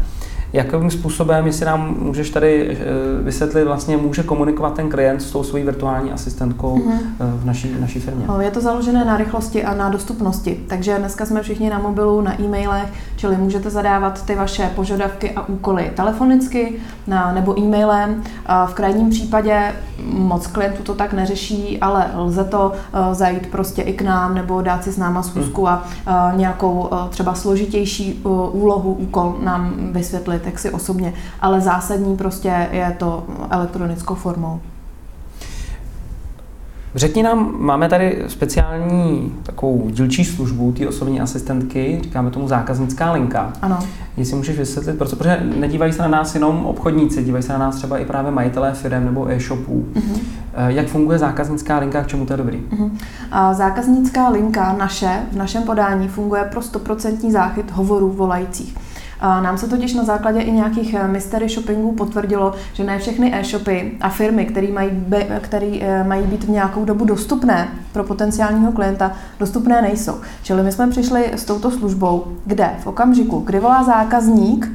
Jakým způsobem, jestli nám můžeš tady vysvětlit, vlastně může komunikovat ten klient s tou svojí virtuální asistentkou mm-hmm. v naší, v naší firmě? Je to založené na rychlosti a na dostupnosti, takže dneska jsme všichni na mobilu, na e-mailech, čili můžete zadávat ty vaše požadavky a úkoly telefonicky na, nebo e-mailem. V krajním případě moc klientů to tak neřeší, ale lze to zajít prostě i k nám nebo dát si s náma schůzku mm. a nějakou třeba složitější úlohu, úkol nám vysvětlit. Tak si osobně, ale zásadní prostě je to elektronickou formou. Řekni nám, máme tady speciální takovou dílčí službu té osobní asistentky, říkáme tomu zákaznická linka. Ano. Jestli můžeš vysvětlit, proč? Protože nedívají se na nás jenom obchodníci, dívají se na nás třeba i právě majitelé firem nebo e-shopů. Uh-huh. Jak funguje zákaznická linka, k čemu to je dobrý? Uh-huh. A zákaznická linka naše, v našem podání funguje pro sto procent záchyt hovorů volajících. Nám se totiž na základě i nějakých mystery shoppingů potvrdilo, že ne všechny e-shopy a firmy, které mají, mají být v nějakou dobu dostupné pro potenciálního klienta, dostupné nejsou. Čili my jsme přišli s touto službou, kde v okamžiku, kdy volá zákazník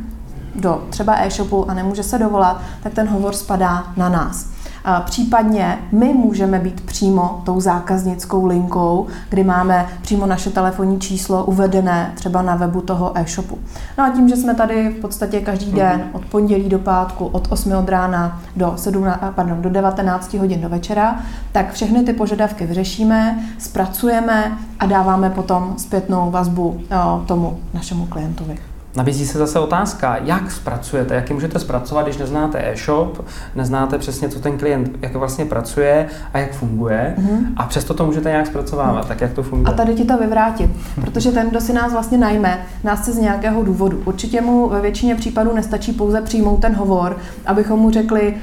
do třeba e-shopu a nemůže se dovolat, tak ten hovor spadá na nás. A případně my můžeme být přímo tou zákaznickou linkou, kdy máme přímo naše telefonní číslo uvedené třeba na webu toho e-shopu. No a tím, že jsme tady v podstatě každý den od pondělí do pátku, od osmi od rána do, sedmnáct, pardon, do devatenácti hodin do večera, tak všechny ty požadavky vyřešíme, zpracujeme a dáváme potom zpětnou vazbu tomu našemu klientovi. Nabízí se zase otázka, jak zpracujete, jak je můžete zpracovat, když neznáte e-shop, neznáte přesně, co ten klient, jak vlastně pracuje a jak funguje, mm-hmm. a přesto to můžete nějak zpracovávat, mm-hmm. tak jak to funguje. A tady ti to vyvrátím, protože ten, kdo si nás vlastně najme, nás se z nějakého důvodu. Určitě mu ve většině případů nestačí pouze přijmout ten hovor, abychom mu řekli,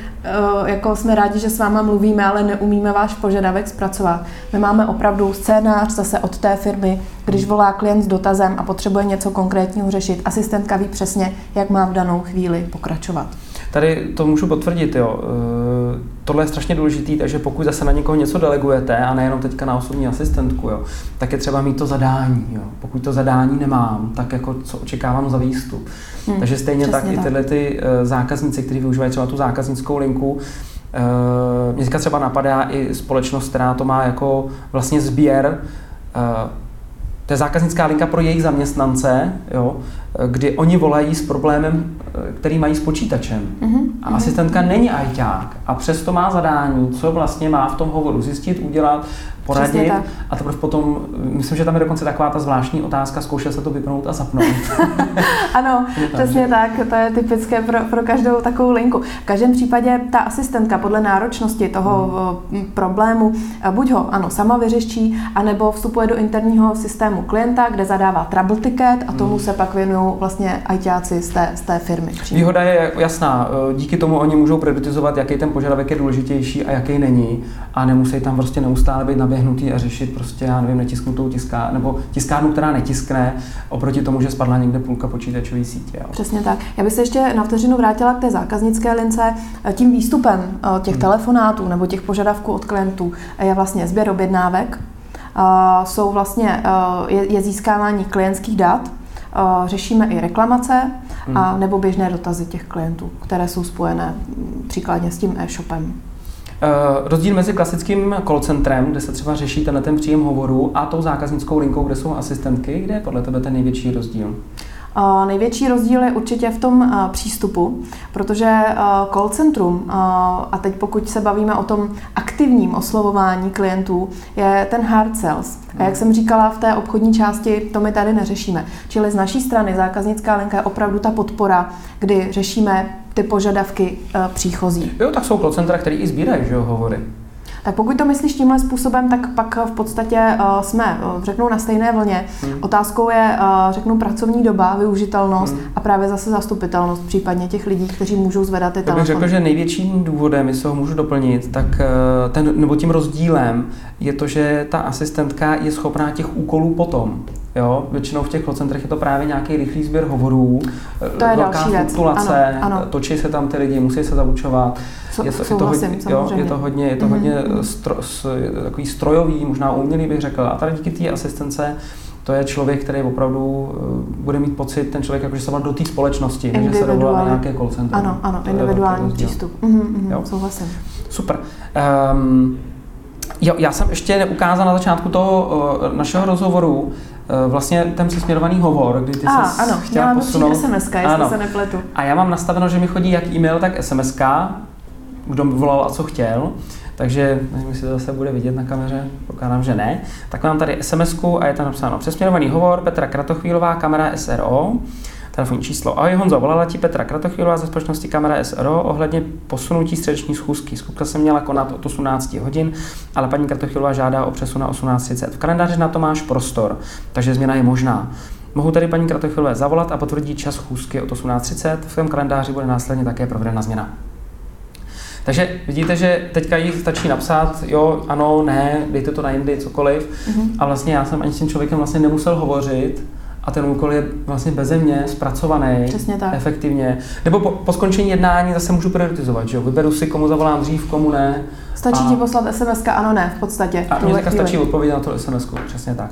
jako jsme rádi, že s váma mluvíme, ale neumíme váš požadavek zpracovat. My máme opravdu scénář zase od té firmy, když volá klient s dotazem a potřebuje něco konkrétního řešit. Asistentka ví přesně, jak má v danou chvíli pokračovat. Tady to můžu potvrdit, jo. Tohle je strašně důležitý, takže pokud zase na někoho něco delegujete, a nejenom teďka na osobní asistentku, jo, tak je třeba mít to zadání. Jo. Pokud to zadání nemám, tak jako co očekávám za výstup. Hmm, takže stejně tak, tak i tyhle ty zákazníci, kteří využívají třeba tu zákaznickou linku, mě třeba napadá i společnost, která to má jako vlastně sběr. To je zákaznická linka pro jejich zaměstnance, jo, kdy oni volají s problémem, který mají s počítačem. Mm-hmm. A asistentka mm-hmm. není ajťák a přesto má zadání, co vlastně má v tom hovoru zjistit, udělat, poradit. A teprve potom, myslím, že tam je dokonce taková ta zvláštní otázka, zkoušel se to vypnout a zapnout. Ano, přesně tak, to je typické pro, pro každou takovou linku. V každém případě ta asistentka podle náročnosti toho hmm. problému, buď ho ano, sama vyřeší, anebo vstupuje do interního systému klienta, kde zadává trouble ticket a tomu hmm. se pak věnují vlastně ajťáci z té, z té firmy. Výhoda je jasná, díky tomu oni můžou prioritizovat, jaký ten požadavek je důležitější a jaký není a nemusí tam prostě neustále být naběhnout a řešit prostě, já nevím, netisknutou tiská, nebo tiskárnu, která netiskne, oproti tomu, že spadla někde půlka počítačové sítě. Jo. Přesně tak. Já bych se ještě na vteřinu vrátila k té zákaznické lince. Tím výstupem těch hmm. telefonátů nebo těch požadavků od klientů je vlastně sběr objednávek, jsou vlastně, je získávání klientských dat, řešíme i reklamace a nebo běžné dotazy těch klientů, které jsou spojené příkladně s tím e-shopem. Uh, rozdíl mezi klasickým call centrem, kde se třeba řeší tenhle ten příjem hovoru, a tou zákaznickou linkou, kde jsou asistentky, kde je podle tebe ten největší rozdíl? Uh, největší rozdíl je určitě v tom uh, přístupu, protože uh, call centrum, uh, a teď pokud se bavíme o tom aktivním oslovování klientů, je ten hard sales. A jak jsem říkala, v té obchodní části to my tady neřešíme. Čili z naší strany zákaznická linka je opravdu ta podpora, kdy řešíme ty požadavky e, příchozí. Jo, tak jsou call centra, který i sbírají, že jo, hovory. Tak pokud to myslíš tímhle způsobem, tak pak v podstatě e, jsme, řeknou, na stejné vlně. Hmm. Otázkou je, e, řeknou, pracovní doba, využitelnost hmm. a právě zase zastupitelnost případně těch lidí, kteří můžou zvedat ty telefony. Já bych řekl, že největším důvodem, jestli ho můžu doplnit, tak ten, nebo tím rozdílem je to, že ta asistentka je schopná těch úkolů potom. Jo, většinou v těch call centrech je to právě nějaký rychlý sběr hovorů, to je velká fluktuace, točí se tam ty lidi, musí se zaučovat. So, je, to, je, to hodně, jo, je to hodně, je to mm-hmm. hodně stro, takový strojový, možná umělý bych řekl. A tady díky té asistence to je člověk, který opravdu bude mít pocit, ten člověk jakože se má do té společnosti, než se dovolá na nějaké call centrum. Ano, ano, to individuální přístup. Mm-hmm, mm-hmm, souhlasím. Super. Um, jo, já jsem ještě neukázal na začátku toho uh, našeho rozhovoru, vlastně ten přesměrovaný hovor, kdy ty ah, ses ano, chtěla posunout. SMSka, ano, jestli se nepletu. A já mám nastaveno, že mi chodí jak e-mail, tak SMSka, kdo volal a co chtěl. Takže, nevím, jestli to zase bude vidět na kameře, pokládám, že ne. Tak mám tady SMSku a je tam napsáno přesměrovaný hovor, Petra Kratochvílová, Kamera S R O, telefonní číslo. Ahoj Honzo, volala ti Petra Kratochvílová ze společnosti Kamera S R O ohledně posunutí středeční schůzky. Schůzka se měla konat od osmnáct hodin, ale paní Kratochvílová žádá o přesun na osmnáct třicet. V kalendáři na to máš prostor, takže změna je možná. Mohu tady paní Kratochvílové zavolat a potvrdit čas schůzky od osmnáct třicet. V tom kalendáři bude následně také provedena změna. Takže vidíte, že teďka jí stačí napsat, jo, ano, ne, dejte to na jindy, cokoliv. Mm-hmm. A vlastně já jsem ani s tím člověkem vlastně nemusel hovořit. A ten úkol je vlastně beze mě zpracovaný, efektivně. Nebo po, po skončení jednání zase můžu prioritizovat, že jo? Vyberu si, komu zavolám dřív, komu ne. Stačí a... ti poslat SMSka, ano, ne, v podstatě. A mně taky stačí odpovědět na to SMSku, přesně tak.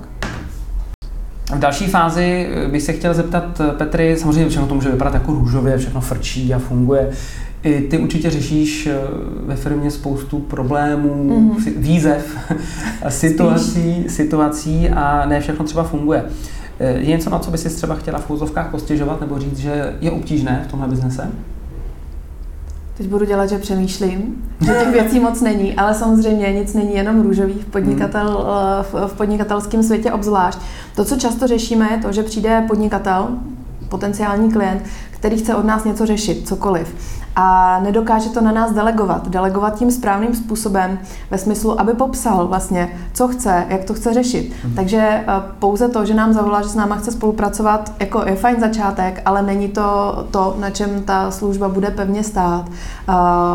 V další fázi bych se chtěl zeptat Petry, samozřejmě všechno to může vypadat jako růžově, všechno frčí a funguje. I ty určitě řešíš ve firmě spoustu problémů, mm-hmm. výzev, situací, situací a ne všechno třeba funguje. Je něco, na co by si třeba chtěla v úzovkách postěžovat nebo říct, že je obtížné v tomhle biznese? Teď budu dělat, že přemýšlím, že těch věcí moc není, ale samozřejmě nic není jenom růžový v, podnikatel, v podnikatelském světě obzvlášť. To, co často řešíme, je to, že přijde podnikatel, potenciální klient, který chce od nás něco řešit, cokoliv. A nedokáže to na nás delegovat. Delegovat tím správným způsobem ve smyslu, aby popsal vlastně, co chce, jak to chce řešit. Mhm. Takže pouze to, že nám zavolá, že s náma chce spolupracovat, jako je fajn začátek, ale není to to, na čem ta služba bude pevně stát.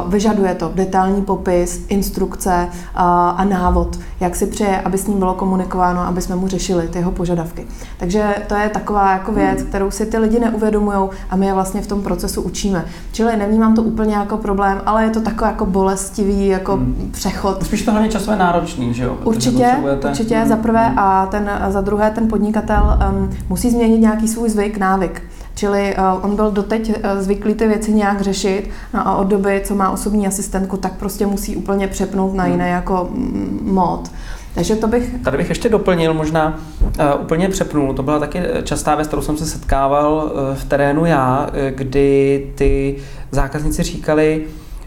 Vyžaduje to detailní popis, instrukce a návod, jak si přeje, aby s ním bylo komunikováno, aby jsme mu řešili ty jeho požadavky. Takže to je taková jako věc, kterou si ty lidi neuvědomujou a my je vlastně v tom procesu učíme. Čili nevnímám to úplně jako problém, ale je to takový jako bolestivý jako hmm. přechod. Spíš to hlavně časově náročný, že jo? Určitě, určitě hmm. za prvé a ten, za druhé ten podnikatel um, musí změnit nějaký svůj zvyk, návyk. Čili uh, on byl doteď uh, zvyklý ty věci nějak řešit no a od doby, co má osobní asistentku, tak prostě musí úplně přepnout na hmm. jiné jako mod. Takže to bych... Tady bych ještě doplnil, možná uh, úplně přepnul. To byla taky častá věc, kterou jsem se setkával uh, v terénu já, kdy ty zákazníci říkali,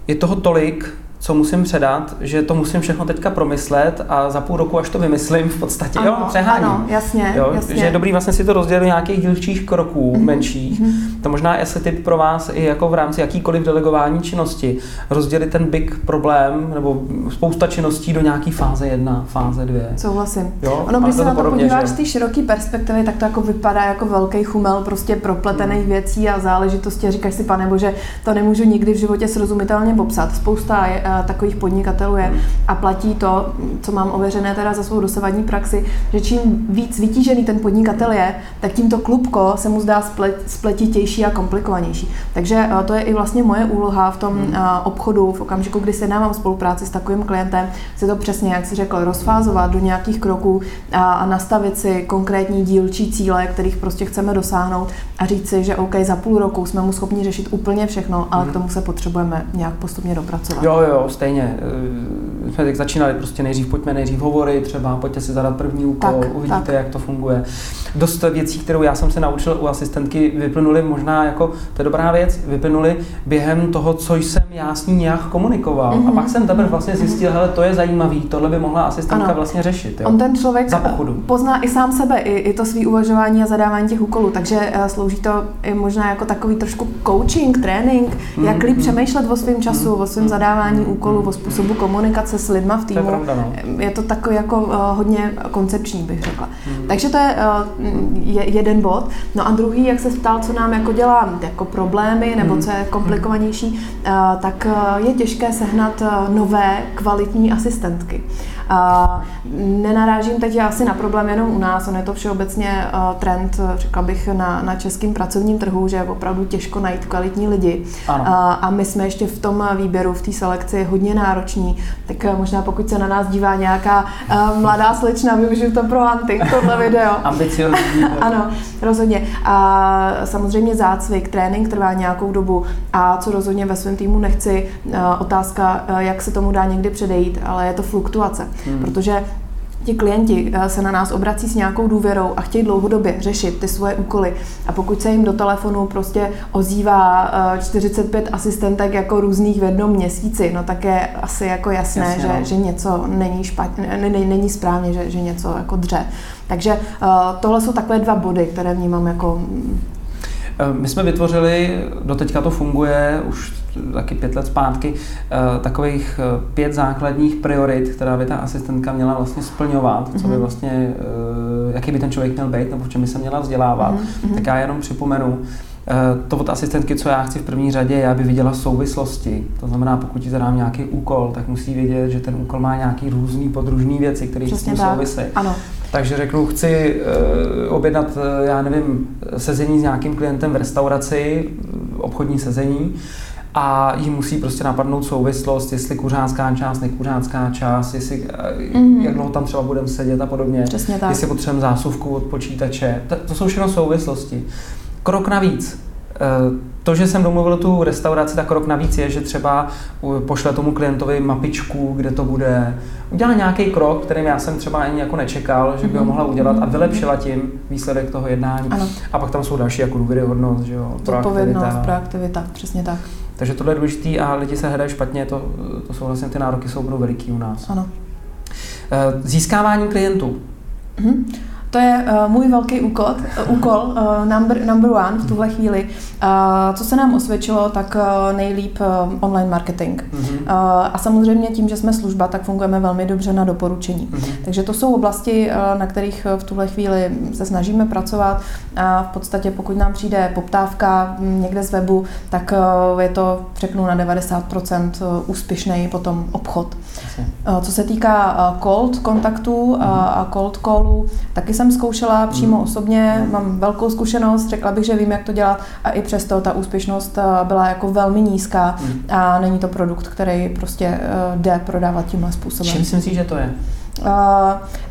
je toho tolik, co musím předat, že to musím všechno teďka promyslet a za půl roku, až to vymyslím, v podstatě, ano, jo, přeháním. Ano, jasně, jo, jasně. Že je dobrý vlastně si to rozdělit do nějakých dílčích kroků, mm-hmm. menších. Mm-hmm. To možná jestli tip pro vás i jako v rámci jakýkoliv delegování činnosti, rozdělit ten big problém nebo spousta činností do nějaký fáze jedna, fáze dvě. Souhlasím. Jo, ono, když se na to podíváš z té široké perspektivy, tak to jako vypadá jako velký chumel prostě propletených mm. věcí a záležitostí. A říkáš si, panebože, to nemůžu nikdy v životě srozumitelně popsat. Spousta je, takových podnikatelů je a platí to, co mám ověřené teda za svou dosavadní praxi, že čím víc vytížený ten podnikatel je, tak tím to klubko se mu zdá spletitější a komplikovanější. Takže to je i vlastně moje úloha v tom obchodu, v okamžiku, kdy se dávám spolupráci s takovým klientem, si to přesně, jak jsi řekl, rozfázovat do nějakých kroků a nastavit si konkrétní dílčí cíle, kterých prostě chceme dosáhnout a říct si, že OK, za půl roku jsme mu schopni řešit úplně všechno, ale k tomu se potřebujeme nějak postupně dopracovat. Jo, jo. Jo, stejně. My jsme tak začínali prostě nejdřív, pojďme nejdřív hovory, třeba pojďte si zadat první úkol, tak, uvidíte, tak. jak to funguje. Dost věcí, kterou já jsem se naučil u asistentky, vyplynuly možná jako, to je dobrá věc, vyplynuly během toho, co jsem já s ní nějak komunikoval. Mm-hmm. A pak jsem teprve vlastně zjistil, hele, to je zajímavý, tohle by mohla asistentka ano. vlastně řešit. Jo? On ten člověk pozná i sám sebe, i, i to svý uvažování a zadávání těch úkolů, takže slouží to i možná jako takový trošku coaching, trénink, mm-hmm. jak líp přemýšlet o svém času, mm-hmm. o svém zadávání úkolů, o způsobu komunikace s lidma v týmu. To je pravda, no. Je to takový jako uh, hodně koncepční, bych řekla. Mm. Takže to je, uh, je jeden bod. No a druhý, jak se ptal, co nám jako dělá jako problémy, nebo co je komplikovanější, uh, tak uh, je těžké sehnat uh, nové kvalitní asistentky. Uh, nenarážím teď asi na problém jenom u nás, on je to všeobecně uh, trend, řekla bych, na, na českém pracovním trhu, že je opravdu těžko najít kvalitní lidi. Uh, a my jsme ještě v tom výběru, v té selekci je hodně náročný, tak možná pokud se na nás dívá nějaká uh, mladá slečna, využiju to pro hunting, tohle video. Ambiciozní. Ano, rozhodně. A samozřejmě zácvik, trénink trvá nějakou dobu a co rozhodně ve svém týmu nechci, uh, otázka, uh, jak se tomu dá někdy předejít, ale je to fluktuace, hmm. protože ti klienti se na nás obrací s nějakou důvěrou a chtějí dlouhodobě řešit ty svoje úkoly. A pokud se jim do telefonu prostě ozývá čtyřicet pět asistentek jako různých v jednom měsíci, no tak je asi jako jasné, jasně, že, no. že něco není špatně, ne, ne, není správně, že, že něco jako dře. Takže uh, tohle jsou takové dva body, které vnímám jako... My jsme vytvořili, doteďka to funguje, už taky pět let zpátky, takových pět základních priorit, která by ta asistentka měla vlastně splňovat, co by vlastně, jaký by ten člověk měl být, nebo v čem by se měla vzdělávat. Mm-hmm. Tak já jenom připomenu, to od asistentky, co já chci v první řadě, je, aby viděla souvislosti. To znamená, pokud ti zadám nějaký úkol, tak musí vědět, že ten úkol má nějaký různý podružný věci, které s tím souvisí. Ano. Takže řeknu, chci uh, objednat, uh, já nevím, sezení s nějakým klientem v restauraci, obchodní sezení, a jim musí prostě napadnout souvislost, jestli kuřácká část, nekuřácká část, jestli, mm-hmm. jak dlouho tam třeba budeme sedět a podobně, přesně tak. Jestli potřebujeme zásuvku od počítače, to, to jsou všechno souvislosti. Krok navíc. To, že jsem domluvil tu restauraci, tak krok navíc je, že třeba pošle tomu klientovi mapičku, kde to bude. Udělá nějaký krok, kterým já jsem třeba ani jako nečekal, že by ho mohla udělat a vylepšila tím výsledek toho jednání. Ano. A pak tam jsou další jako důvěryhodnost, že jo, proaktivita. Proaktivita, přesně tak. Takže tohle je důležitý a lidi se hledají špatně, to, to jsou vlastně ty nároky, jsou budou veliký u nás. Ano. Získávání klientů. Mhm. to je uh, můj velký úkol, uh, úkol uh, number, number one v tuhle chvíli. Uh, co se nám osvědčilo, tak uh, nejlíp uh, online marketing. Mm-hmm. Uh, a samozřejmě tím, že jsme služba, tak fungujeme velmi dobře na doporučení. Mm-hmm. Takže to jsou oblasti, uh, na kterých v tuhle chvíli se snažíme pracovat. A v podstatě, pokud nám přijde poptávka někde z webu, tak uh, je to, řeknu, na devadesát procent úspěšnej potom obchod. Uh, co se týká uh, cold kontaktů uh, a cold callu, taky jsem zkoušela přímo osobně, mám velkou zkušenost, řekla bych, že vím, jak to dělat, a i přesto ta úspěšnost byla jako velmi nízká a není to produkt, který prostě jde prodávat tímhle způsobem. Čím si myslíš, že to je? Uh,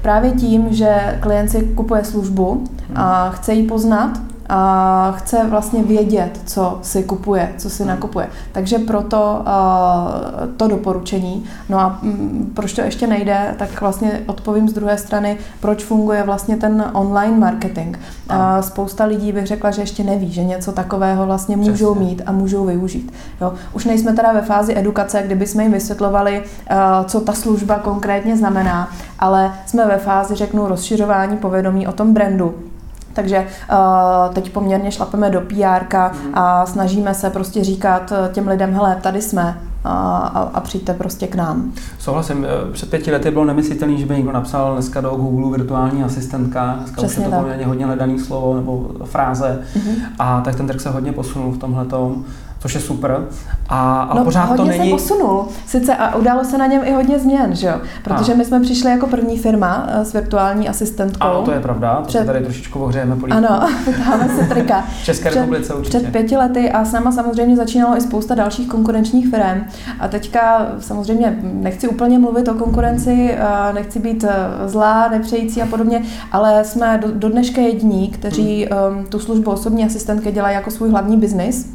právě tím, že klient si kupuje službu a chce ji poznat a chce vlastně vědět, co si kupuje, co si nakupuje. Takže proto uh, to doporučení. No a m, proč to ještě nejde, tak vlastně odpovím z druhé strany, proč funguje vlastně ten online marketing. Uh, spousta lidí bych řekla, že ještě neví, že něco takového vlastně můžou mít a můžou využít. Jo? Už nejsme teda ve fázi edukace, kdyby jsme jim vysvětlovali, uh, co ta služba konkrétně znamená, ale jsme ve fázi, řeknu, rozšiřování povědomí o tom brandu. Takže uh, teď poměrně šlapeme do pé érka a snažíme se prostě říkat těm lidem, hele, tady jsme a, a přijďte prostě k nám. Souhlasím, před pěti lety bylo nemyslitelné, že by někdo napsal dneska do Google virtuální asistentka, dneska přesně už je to poměrně hodně hledaný slovo nebo fráze, mm-hmm. a tak ten trh se hodně posunul v tomhletom. Což je super. A, a no, pořád to není... hodně se posunul. Sice a událo se na něm i hodně změn, že jo? Protože a. my jsme přišli jako první firma s virtuální asistentkou. Ano, to je pravda. To před... se tady trošičku ohřejeme polívku. Ano, dáme si trika. V České republice určitě. Před pěti lety a s náma samozřejmě začínalo i spousta dalších konkurenčních firm. A teďka samozřejmě nechci úplně mluvit o konkurenci, nechci být zlá, nepřející a podobně, ale jsme do, do dneška jediní, kteří hmm. tu službu osobní asistentky dělají jako svůj hlavní biznis.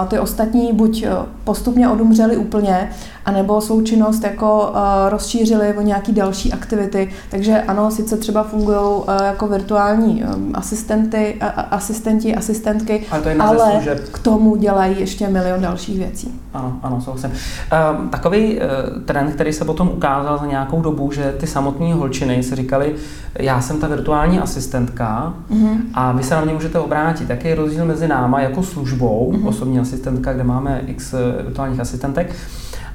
Uh, ty ostatní buď postupně odumřeli úplně, anebo svou činnost jako uh, rozšířili o nějaké další aktivity. Takže ano, sice třeba fungují uh, jako virtuální um, asistenty, a, asistenti, asistentky, ale, ale služeb... k tomu dělají ještě milion dalších věcí. Ano, ano, souhlasím. Um, takový uh, trend, který se potom ukázal za nějakou dobu, že ty samotné holčiny si říkali, já jsem ta virtuální asistentka mm-hmm. a vy se na mě můžete obrátit. Jaký je rozdíl mezi náma jako službou, mm-hmm. osobní asistentka, kde máme x virtuálních asistentek,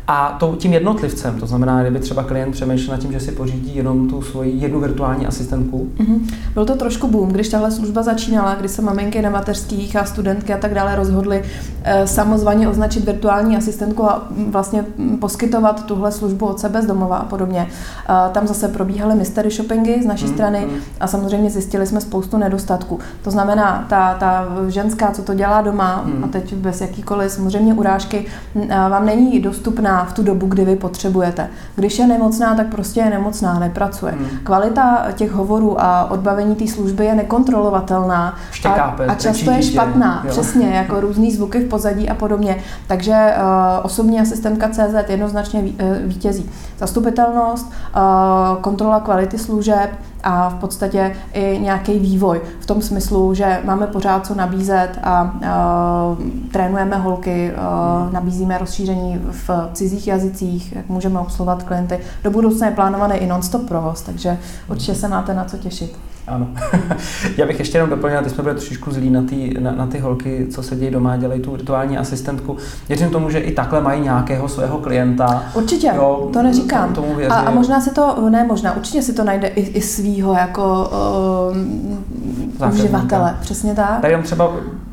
a to, tím jednotlivcem, to znamená, kdyby třeba klient přemýšlel nad tím, že si pořídí jenom tu svoji jednu virtuální asistentku. Mm-hmm. Byl to trošku boom, když tahle služba začínala, když se maminky na mateřských a studentky a tak dále rozhodly eh, samozvaně označit virtuální asistentku a vlastně poskytovat tuhle službu od sebe z domova a podobně. Eh, tam zase probíhaly mystery shoppingy z naší mm-hmm. strany a samozřejmě zjistili jsme spoustu nedostatků. To znamená, ta, ta ženská, co to dělá doma, mm-hmm. a teď bez jakýkoliv samozřejmě urážky, eh, vám není dostupná v tu dobu, kdy vy potřebujete. Když je nemocná, tak prostě je nemocná, nepracuje. Hmm. Kvalita těch hovorů a odbavení té služby je nekontrolovatelná Štěkápe, a, a často je špatná. Dítě, přesně, jako různý zvuky v pozadí a podobně. Takže uh, osobní asistentka tečka cé zet jednoznačně ví, uh, vítězí. Zastupitelnost, uh, kontrola kvality služeb a v podstatě i nějaký vývoj v tom smyslu, že máme pořád co nabízet a uh, trénujeme holky, uh, nabízíme rozšíření v cizích jazycích, jak můžeme obsluhovat klienty. Do budoucna je plánovaný i non-stop provoz, takže určitě se máte na co těšit. Ano. Já bych ještě jenom doplnila, teď jsme byli trošičku zlí na ty, na, na ty holky, co se dějí doma, dělají tu virtuální asistentku. Věřím tomu, že i takhle mají nějakého svého klienta. Určitě, jo, to neříkám. Tomu věřím. A, a možná si to, ne možná, určitě si to najde i, i svýho jako uh, uživatele, přesně tak. Tady jenom třeba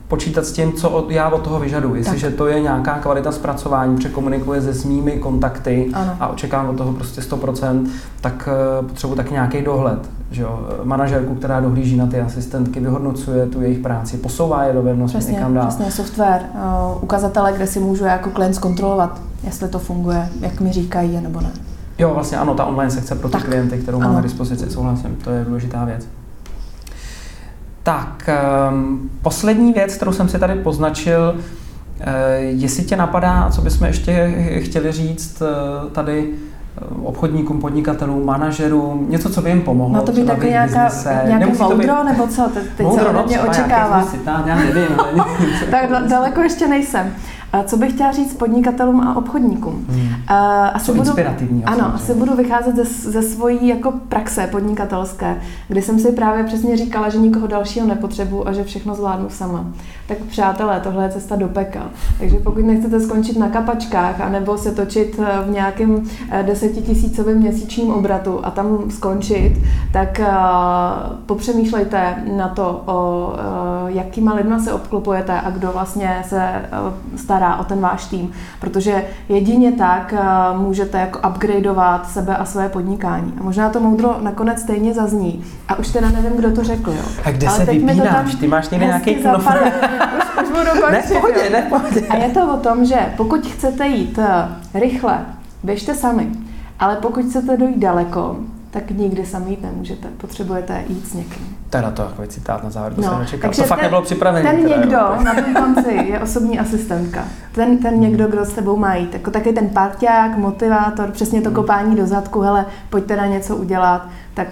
počítat s tím, co od, já od toho vyžaduji. Jestliže to je nějaká kvalita zpracování, překomunikuje se svými kontakty, ano. a očekávám od toho prostě sto procent, tak uh, potřebuji taky nějaký dohled. Že jo, manažerku, která dohlíží na ty asistentky, vyhodnocuje tu jejich práci, posouvá je dovednosti někam dál. Přesně, software, uh, ukazatele, kde si můžu jako klient zkontrolovat, jestli to funguje, jak mi říkají, nebo ne. Jo, vlastně ano, ta online sekce pro ty tak. klienty, kterou ano. mám na dispozici, souhlasím, to je důležitá věc. Tak, um, poslední věc, kterou jsem si tady poznačil, uh, jestli tě napadá, co bychom ještě chtěli říct uh, tady, obchodníkům, podnikatelům, manažerům, něco, co by jim pomohlo. No to by takový nějaká, nějaké moudro, být... nebo co? Teď moudro, se no, mě očekává. Tam, já nevím, nevím. Tak daleko ještě nejsem. Co bych chtěla říct podnikatelům a obchodníkům? Hmm. Uh, asi budu, ano, asi budu vycházet ze, ze svojí jako praxe podnikatelské, kdy jsem si právě přesně říkala, že nikoho dalšího nepotřebuji a že všechno zvládnu sama. Tak přátelé, tohle je cesta do pekla. Takže pokud nechcete skončit na kapačkách anebo se točit v nějakém desetitisícovém měsíčním obratu a tam skončit, tak uh, popřemýšlejte na to, o, uh, jakýma lidma se obklopujete a kdo vlastně se uh, stará o ten váš tým. Protože jedině tak uh, můžete jako upgradeovat sebe a své podnikání. A možná to moudro nakonec stejně zazní. A už teda nevím, kdo to řekl. Jo. A kde ale se vypínáš? Ty máš někde nějaký knofl? Už, už budu končit. Nepohodě, nepohodě. A je to o tom, že pokud chcete jít rychle, běžte sami. Ale pokud chcete dojít daleko, tak nikdy sami jít nemůžete. Potřebujete jít s někým. To je na to takový citát na závěr, to no, jsem nečekal. To fakt ten, nebylo připravený. Ten teda, někdo jo, na tom konci je osobní asistentka. Ten, ten někdo, kdo s tebou má jít. Jako taky ten parťák, motivátor, přesně to kopání do zadku, hele, pojďte na něco udělat, tak...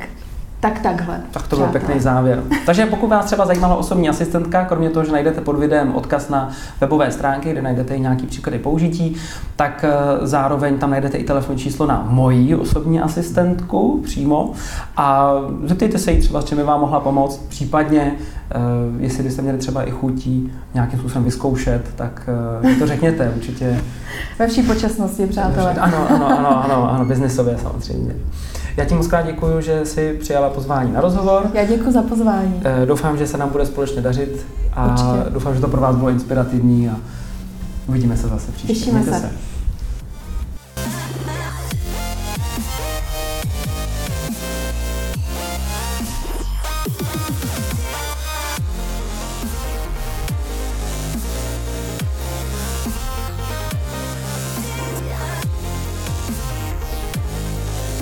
Tak takhle. Tak to byl pěkný závěr. Takže pokud vás třeba zajímala osobní asistentka, kromě toho, že najdete pod videem odkaz na webové stránky, kde najdete i nějaký příklady použití, tak zároveň tam najdete i telefonní číslo na moji osobní asistentku přímo a zeptejte se jí třeba, s čím by vám mohla pomoct, případně jestli byste měli třeba i chutí nějakým způsobem vyzkoušet, tak to řekněte určitě. Ve vší počasnosti, přátelé. Ano, ano, ano, ano, ano, biznisově samozřejmě. Já ti moc krát děkuju, že jsi přijala pozvání na rozhovor. Já děkuji za pozvání. Doufám, že se nám bude společně dařit a určitě. Doufám, že to pro vás bylo inspirativní a uvidíme se zase příště. Těšíme se. se.